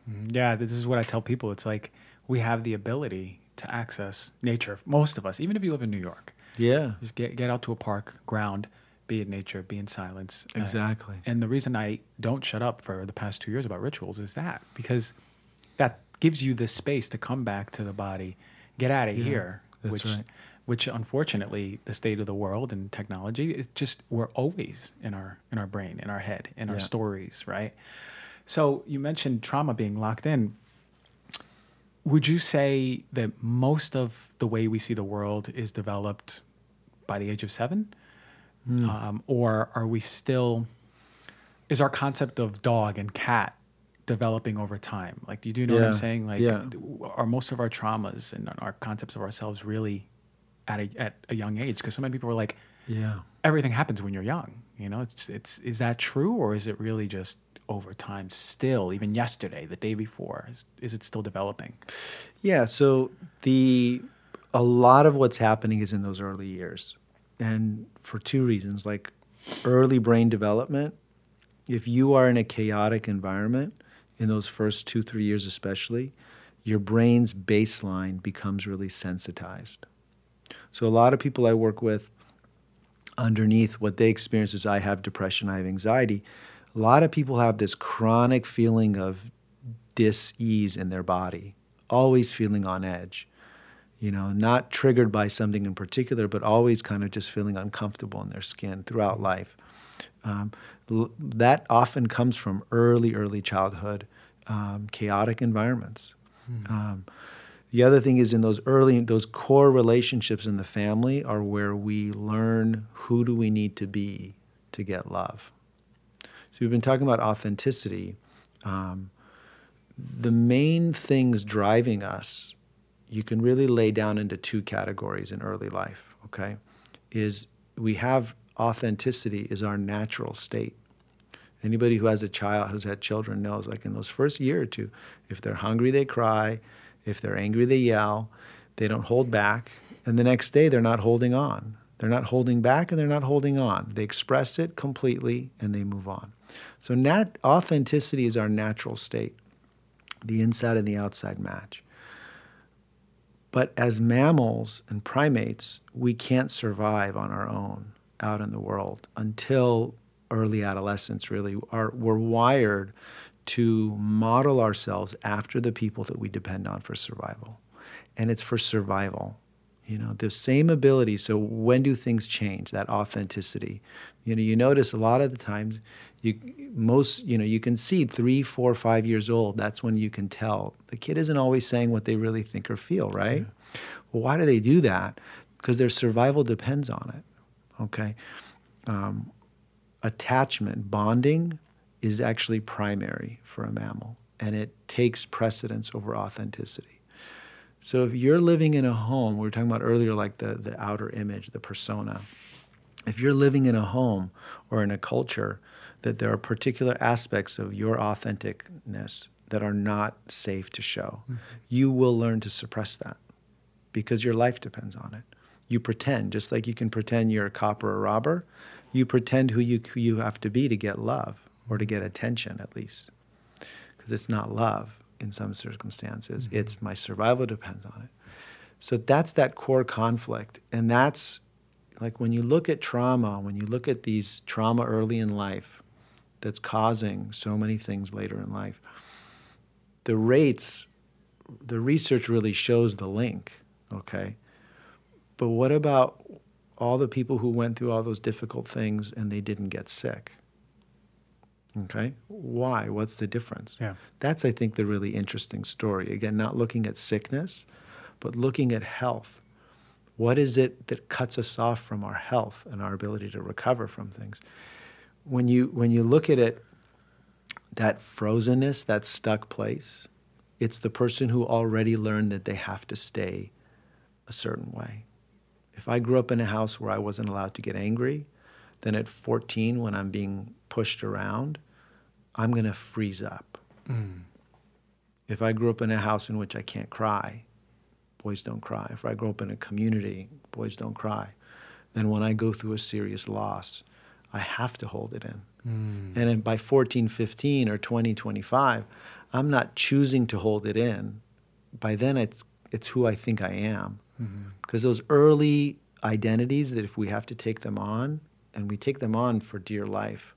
Mm-hmm. Yeah, this is what I tell people. It's like we have the ability to access nature, most of us, even if you live in New York. Yeah. Just get, get out to a park, ground, be in nature, be in silence. Exactly. Uh, and the reason I don't shut up for the past two years about rituals is that, because that gives you this space to come back to the body, get out of yeah, here, that's which, right. which unfortunately the state of the world and technology, it just, we're always in our, in our brain, in our head, in yeah. our stories. Right. So you mentioned trauma being locked in. Would you say that most of the way we see the world is developed by the age of seven? Mm. Um, or are we still, is our concept of dog and cat developing over time? Like, you do know yeah. what I'm saying? Like, yeah. are most of our traumas and our concepts of ourselves really at a, at a young age? Because so many people were like, yeah, everything happens when you're young. You know, it's, it's, is that true? Or is it really just over time still, even yesterday, the day before, is, is it still developing? Yeah. So the, a lot of what's happening is in those early years. And for two reasons, like early brain development, if you are in a chaotic environment in those first two, three years especially, your brain's baseline becomes really sensitized. So a lot of people I work with, underneath what they experience is I have depression, I have anxiety. A lot of people have this chronic feeling of dis-ease in their body, always feeling on edge. You know, not triggered by something in particular, but always kind of just feeling uncomfortable in their skin throughout life. Um, l- that often comes from early, early childhood, um, chaotic environments. Mm-hmm. Um, the other thing is in those early, those core relationships in the family are where we learn who do we need to be to get love. So we've been talking about authenticity. Um, the main things driving us, you can really lay down into two categories in early life, okay? Is we have authenticity is our natural state. Anybody who has a child, who's had children knows, like in those first year or two, if they're hungry, they cry. If they're angry, they yell. They don't hold back. And the next day, they're not holding on. They're not holding back and they're not holding on. They express it completely and they move on. So nat- authenticity is our natural state. The inside and the outside match. But as mammals and primates, we can't survive on our own out in the world until early adolescence, really. Our, we're wired to model ourselves after the people that we depend on for survival. And it's for survival. You know, the same ability. So when do things change? That authenticity. You know, you notice a lot of the times, you most, you know, you can see three, four, five years old. That's when you can tell the kid isn't always saying what they really think or feel, right? Yeah. Well, why do they do that? Because their survival depends on it. Okay, um, attachment, bonding, is actually primary for a mammal, and it takes precedence over authenticity. So if you're living in a home, we were talking about earlier, like the, the outer image, the persona. If you're living in a home or in a culture that there are particular aspects of your authenticness that are not safe to show, mm-hmm. you will learn to suppress that because your life depends on it. You pretend, just like you can pretend you're a cop or a robber, you pretend who you, who you have to be to get love or to get attention at least. because it's not love in some circumstances. Mm-hmm. It's my survival depends on it. So that's that core conflict. And that's like when you look at trauma, when you look at these trauma early in life that's causing so many things later in life, the rates, the research really shows the link, okay? But what about all the people who went through all those difficult things and they didn't get sick? Okay, why? What's the difference? Yeah. That's, I think, the really interesting story. Again, not looking at sickness, but looking at health. What is it that cuts us off from our health and our ability to recover from things? When you, when you look at it, that frozenness, that stuck place, it's the person who already learned that they have to stay a certain way. If I grew up in a house where I wasn't allowed to get angry, then at fourteen, when I'm being pushed around, I'm going to freeze up. Mm. If I grew up in a house in which I can't cry, boys don't cry. If I grew up in a community, boys don't cry. Then when I go through a serious loss, I have to hold it in. Mm. And then by fourteen, fifteen, or twenty, twenty-five, I'm not choosing to hold it in. By then, it's it's who I think I am. Because mm-hmm. those early identities that if we have to take them on, and we take them on for dear life,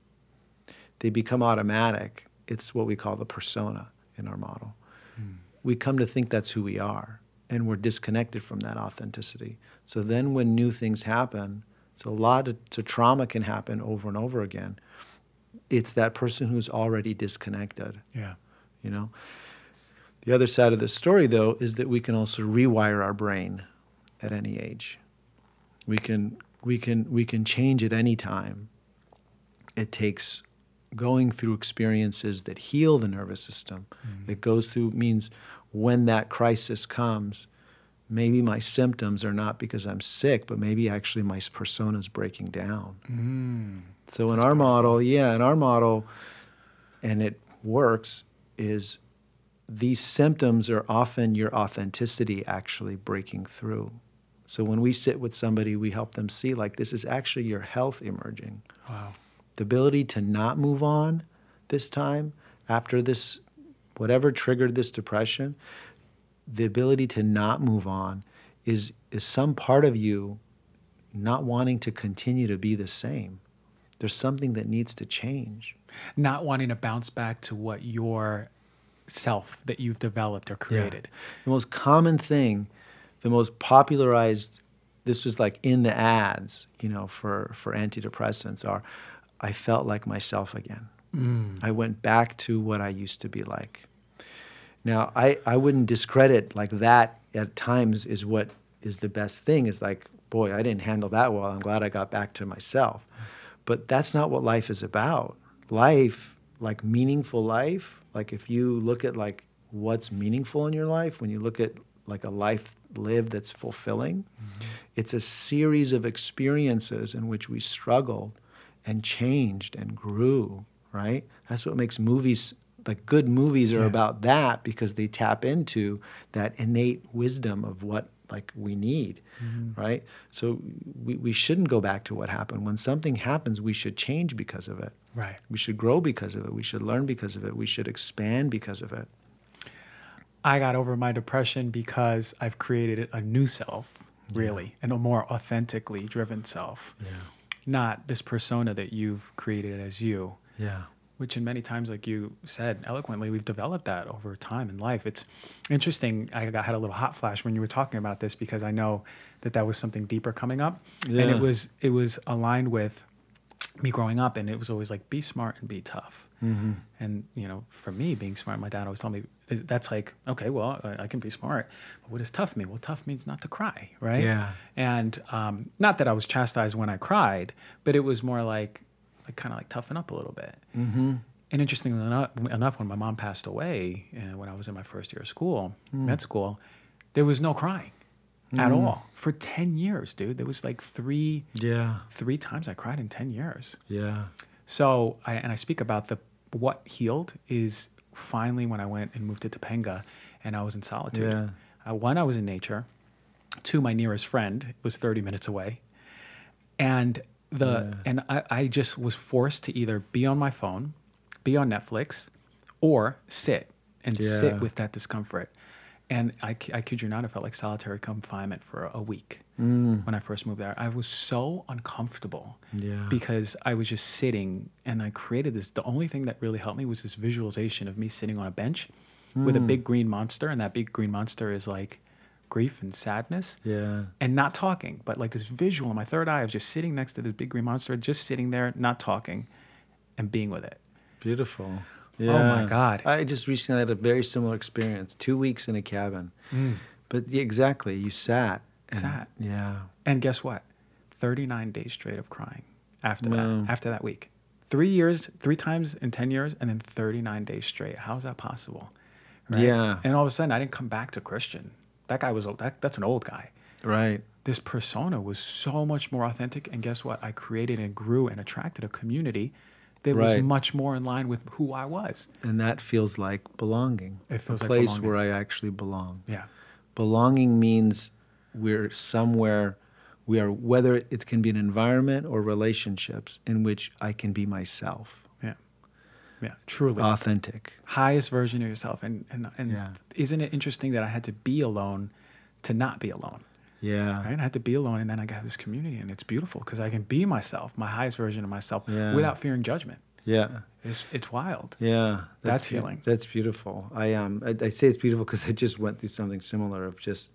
they become automatic. It's what we call the persona in our model. Mm. We come to think that's who we are, and we're disconnected from that authenticity. So then when new things happen, so a lot of so trauma can happen over and over again. It's that person who's already disconnected. Yeah. You know? The other side of the story, though, is that we can also rewire our brain at any age. We can... We can we can change at any time. It takes going through experiences that heal the nervous system. Mm-hmm. It goes through, means when that crisis comes, maybe my symptoms are not because I'm sick, but maybe actually my persona's breaking down. Mm. So in That's our powerful. model, yeah, in our model, and it works, is these symptoms are often your authenticity actually breaking through. So when we sit with somebody, we help them see, like, this is actually your health emerging. Wow. The ability to not move on this time, after this, whatever triggered this depression, the ability to not move on is, is some part of you not wanting to continue to be the same. There's something that needs to change. Not wanting to bounce back to what your self that you've developed or created. Yeah. The most common thing, the most popularized, this was like in the ads, you know, for, for antidepressants are, I felt like myself again. Mm. I went back to what I used to be like. Now, I, I wouldn't discredit like that at times is what is the best thing is like, boy, I didn't handle that well. I'm glad I got back to myself. But that's not what life is about. Life, like meaningful life, like if you look at like what's meaningful in your life, when you look at like a life live that's fulfilling. Mm-hmm. It's a series of experiences in which we struggled and changed and grew, right? That's what makes movies, like good movies are yeah. about that because they tap into that innate wisdom of what like we need, mm-hmm. right? So we, we shouldn't go back to what happened. When something happens, we should change because of it. Right. We should grow because of it. We should learn because of it. We should expand because of it. I got over my depression because I've created a new self, really, yeah. and a more authentically driven self, yeah. not this persona that you've created as you, yeah. which in many times, like you said eloquently, we've developed that over time in life. It's interesting. I got, had a little hot flash when you were talking about this because I know that that was something deeper coming up, yeah. and it was it was aligned with me growing up, and it was always like, be smart and be tough. Mm-hmm. And, you know, for me, being smart, my dad always told me, that's like, okay, well, I, I can be smart. But what does tough mean? Well, tough means not to cry, right? Yeah. And um, not that I was chastised when I cried, but it was more like, like kind of like toughen up a little bit. Mm-hmm. And interestingly enough, enough, when my mom passed away, and when I was in my first year of school, mm. med school, there was no crying mm. at all. For ten years, dude. There was like three, yeah. three times I cried in ten years. Yeah. So, I, and I speak about the what healed is finally when I went and moved to Topanga and I was in solitude. Yeah. Uh, one, I was in nature. Two, my nearest friend was thirty minutes away. And the yeah. and I, I just was forced to either be on my phone, be on Netflix, or sit and yeah. sit with that discomfort. And I, I kid you not, I felt like solitary confinement for a week mm. when I first moved there. I was so uncomfortable yeah. because I was just sitting, and I created this. The only thing that really helped me was this visualization of me sitting on a bench mm. with a big green monster, and that big green monster is like grief and sadness. Yeah. And not talking, but like this visual in my third eye of just sitting next to this big green monster, just sitting there, not talking, and being with it. Beautiful. Yeah. Oh my God. I just recently had a very similar experience. Two weeks in a cabin. Mm. But yeah, exactly. You sat. And, sat. Yeah. And guess what? thirty-nine days straight of crying after wow. that, after that week. Three years, three times in ten years, and then thirty-nine days straight. How is that possible? Right? Yeah. And all of a sudden, I didn't come back to Christian. That guy was, that, that's an old guy. Right. This persona was so much more authentic. And guess what? I created and grew and attracted a community that right. was much more in line with who I was. And that feels like belonging. It feels like a place like where I actually belong. Yeah. Belonging means we're somewhere, we are, whether it can be an environment or relationships in which I can be myself. Yeah. Yeah. Truly. Authentic. Highest version of yourself. And, and, and yeah. isn't it interesting that I had to be alone to not be alone? Yeah. Right? I had to be alone, and then I got this community, and it's beautiful because I can be myself, my highest version of myself, yeah. without fearing judgment. Yeah. It's it's wild. Yeah. That's, that's healing. That's beautiful. I um I, I say it's beautiful because I just went through something similar of just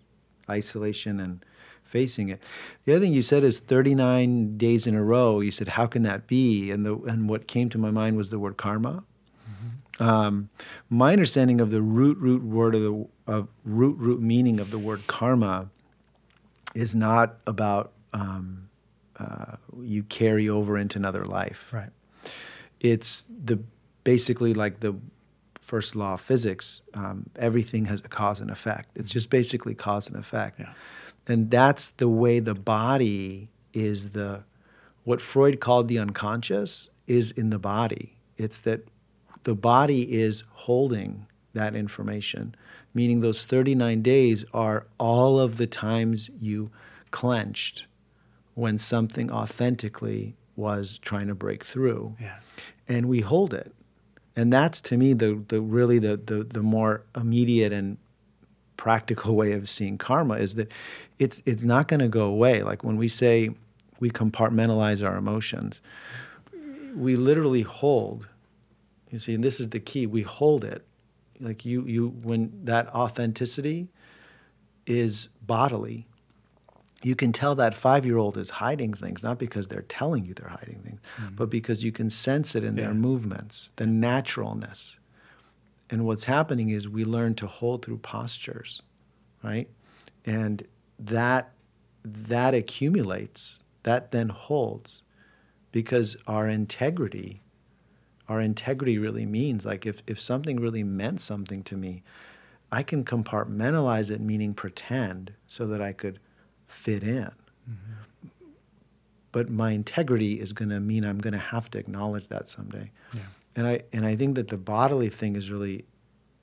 isolation and facing it. The other thing you said is thirty-nine days in a row. You said, how can that be? And the and what came to my mind was the word karma. Mm-hmm. Um, my understanding of the root root word of the of root root meaning of the word karma is not about um, uh, you carry over into another life. Right. It's the basically like the first law of physics. Um, everything has a cause and effect. It's just basically cause and effect. Yeah. And that's the way the body is the, what Freud called the unconscious is in the body. It's that the body is holding that information, meaning those thirty-nine days are all of the times you clenched when something authentically was trying to break through. Yeah. And we hold it. And that's, to me, the the really the, the, the more immediate and practical way of seeing karma is that it's it's not going to go away. Like when we say we compartmentalize our emotions, we literally hold. You see, and this is the key. We hold it. Like you, you, when that authenticity is bodily, you can tell that five-year-old is hiding things, not because they're telling you they're hiding things, mm-hmm. but because you can sense it in yeah. their movements, the naturalness. And what's happening is we learn to hold through postures, right? And that that accumulates, that then holds, because our integrity Our integrity really means, like if, if something really meant something to me, I can compartmentalize it, meaning pretend, so that I could fit in. Mm-hmm. But my integrity is going to mean I'm going to have to acknowledge that someday. Yeah. And I and I think that the bodily thing is really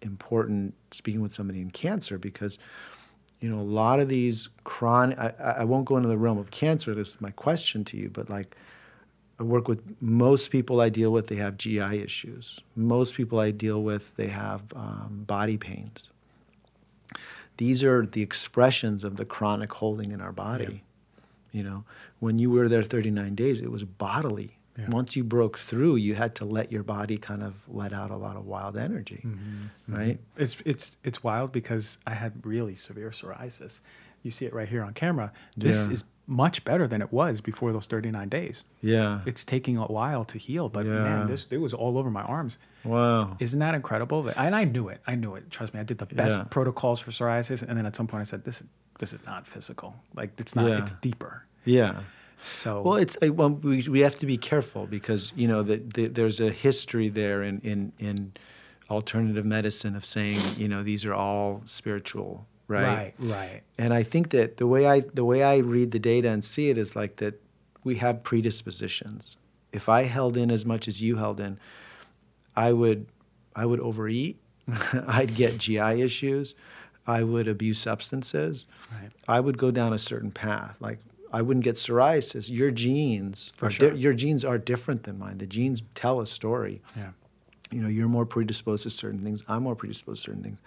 important, speaking with somebody in cancer, because you know a lot of these chronic, I, I won't go into the realm of cancer, this is my question to you, but like, I work with most people I deal with, they have G I issues. Most people I deal with, they have um, body pains. These are the expressions of the chronic holding in our body. Yeah. You know, when you were there thirty-nine days, it was bodily. Yeah. Once you broke through, you had to let your body kind of let out a lot of wild energy, mm-hmm. right? Mm-hmm. It's it's it's wild because I had really severe psoriasis. You see it right here on camera. This yeah. is much better than it was before those thirty-nine days. Yeah. It's taking a while to heal, but yeah. man, this, it was all over my arms. Wow. Isn't that incredible? And I knew it. I knew it. Trust me. I did the best yeah. protocols for psoriasis. And then at some point I said, this, this is not physical. Like it's not, yeah. it's deeper. Yeah. So. Well, it's, well, we, we have to be careful because, you know, the, the, there's a history there in, in, in alternative medicine of saying, you know, these are all spiritual. Right? Right, right. And I think that the way I the way I read the data and see it is like that we have predispositions. If I held in as much as you held in, I would I would overeat. I'd get G I issues. I would abuse substances. Right. I would go down a certain path. Like I wouldn't get psoriasis. Your genes For are sure. di- your genes are different than mine. The genes tell a story. Yeah. you know, you're more predisposed to certain things, I'm more predisposed to certain things.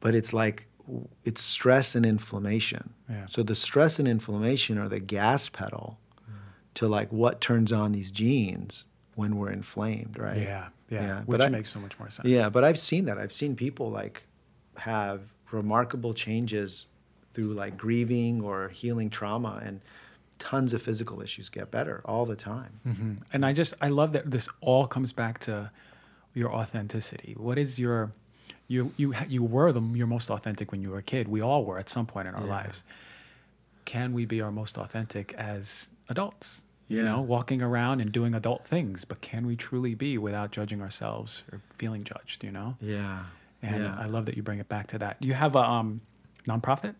But it's like, it's stress and inflammation. Yeah. So the stress and inflammation are the gas pedal mm. to like what turns on these genes when we're inflamed, right? Yeah, yeah, yeah. which but makes I, so much more sense. Yeah, but I've seen that. I've seen people like have remarkable changes through like grieving or healing trauma, and tons of physical issues get better all the time. Mm-hmm. And I just, I love that this all comes back to your authenticity. What is your... You you you were the your most authentic when you were a kid. We all were at some point in our yeah. lives. Can we be our most authentic as adults? Yeah. You know, walking around and doing adult things, but can we truly be without judging ourselves or feeling judged? You know. Yeah. And yeah. I love that you bring it back to that. You have a um, nonprofit.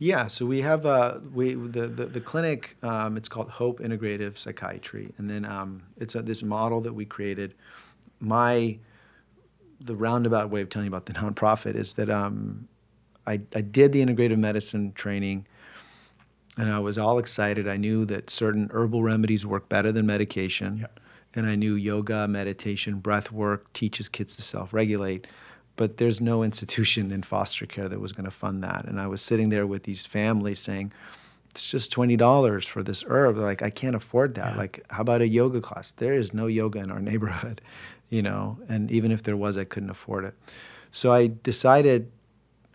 Yeah. So we have a we the the, the clinic. Um, it's called Hope Integrative Psychiatry, and then um, it's a, this model that we created. My The roundabout way of telling you about the nonprofit is that um, I, I did the integrative medicine training, and I was all excited. I knew that certain herbal remedies work better than medication, yep. and I knew yoga, meditation, breath work teaches kids to self-regulate, but there's no institution in foster care that was going to fund that. And I was sitting there with these families saying, it's just twenty dollars for this herb. They're like, I can't afford that. Yeah. Like, how about a yoga class? There is no yoga in our neighborhood. You know, and even if there was, I couldn't afford it. So I decided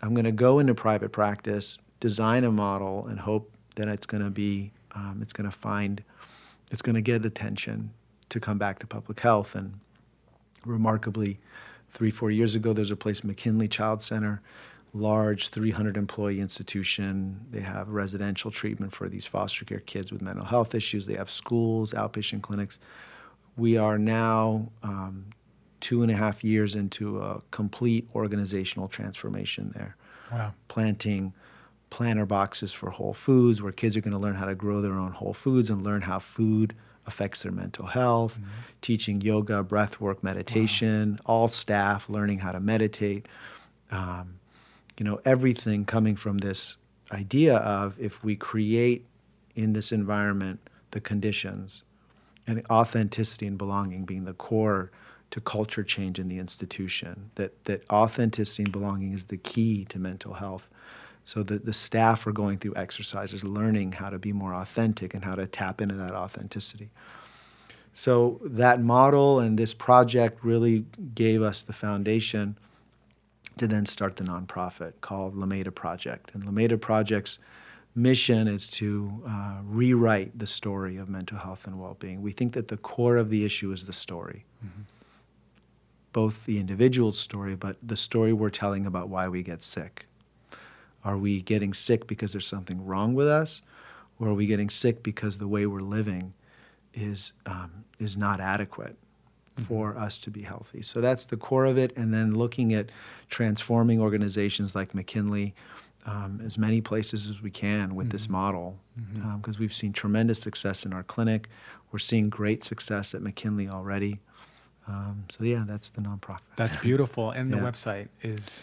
I'm going to go into private practice, design a model, and hope that it's going to be, um, it's going to find, it's going to get attention to come back to public health. And remarkably, three, four years ago, there's a place, McKinley Child Center, large three hundred employee institution. They have residential treatment for these foster care kids with mental health issues. They have schools, outpatient clinics. We are now um, two and a half years into a complete organizational transformation there. Wow. Planting planter boxes for Whole Foods, where kids are going to learn how to grow their own Whole Foods and learn how food affects their mental health, mm-hmm. teaching yoga, breath work, meditation, wow. all staff learning how to meditate. Um, you know, everything coming from this idea of if we create in this environment the conditions, and authenticity and belonging being the core to culture change in the institution, that that authenticity and belonging is the key to mental health. So the, the staff are going through exercises, learning how to be more authentic and how to tap into that authenticity. So that model and this project really gave us the foundation to then start the nonprofit called Laméda Project. And Laméda Project's mission is to uh, rewrite the story of mental health and well-being. We think that the core of the issue is the story, mm-hmm. both the individual's story, but the story we're telling about why we get sick. Are we getting sick because there's something wrong with us, or are we getting sick because the way we're living is um, is not adequate mm-hmm. for us to be healthy? So that's the core of it, and then looking at transforming organizations like McKinley, Um, as many places as we can with mm-hmm. this model, because mm-hmm. um, we've seen tremendous success in our clinic. We're seeing great success at McKinley already. Um, so yeah, that's the nonprofit. That's beautiful. And yeah. the website is?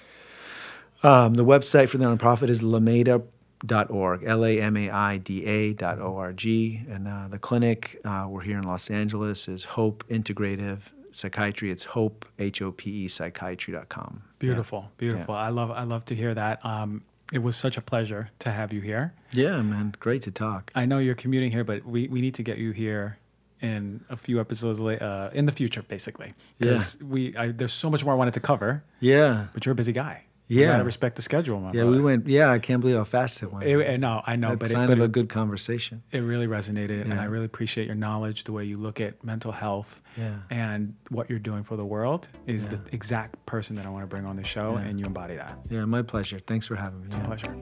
Um, the website for the nonprofit is laméda dot org, L A M A I D A dot O R G. And uh, the clinic, uh, we're here in Los Angeles, is Hope Integrative Psychiatry. It's Hope, H O P E, psychiatry dot com. Beautiful, yeah. beautiful. Yeah. I love I love to hear that. Um, It was such a pleasure to have you here. Yeah, man. Great to talk. I know you're commuting here, but we, we need to get you here in a few episodes uh, in the future, basically. Yeah. We, I, there's so much more I wanted to cover. Yeah. But you're a busy guy. Yeah. You got to respect the schedule, my yeah, brother. We went, yeah, I can't believe how fast it went. It, no, I know. That's but sign it, but of it, a good conversation. It really resonated, yeah. and I really appreciate your knowledge, the way you look at mental health, yeah. and what you're doing for the world is yeah. the exact person that I want to bring on the show, yeah. and you embody that. Yeah, my pleasure. Thanks for having me. It's yeah. a pleasure.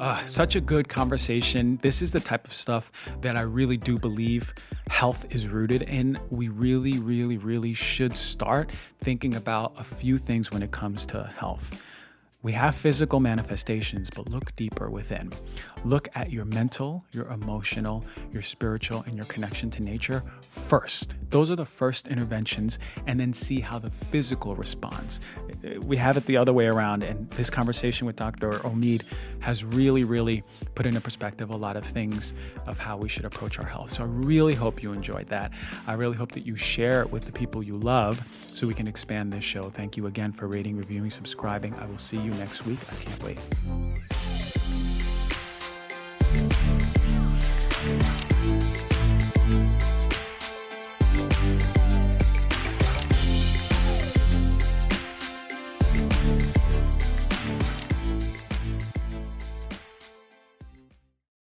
Uh, such a good conversation. This is the type of stuff that I really do believe health is rooted in. We really, really, really should start thinking about a few things when it comes to health. We have physical manifestations, but look deeper within. Look at your mental, your emotional, your spiritual, and your connection to nature first. Those are the first interventions, and then see how the physical responds. We have it the other way around, and this conversation with Doctor Omid has really, really put into perspective a lot of things of how we should approach our health. So I really hope you enjoyed that. I really hope that you share it with the people you love so we can expand this show. Thank you again for rating, reviewing, subscribing. I will see you next week. I can't wait.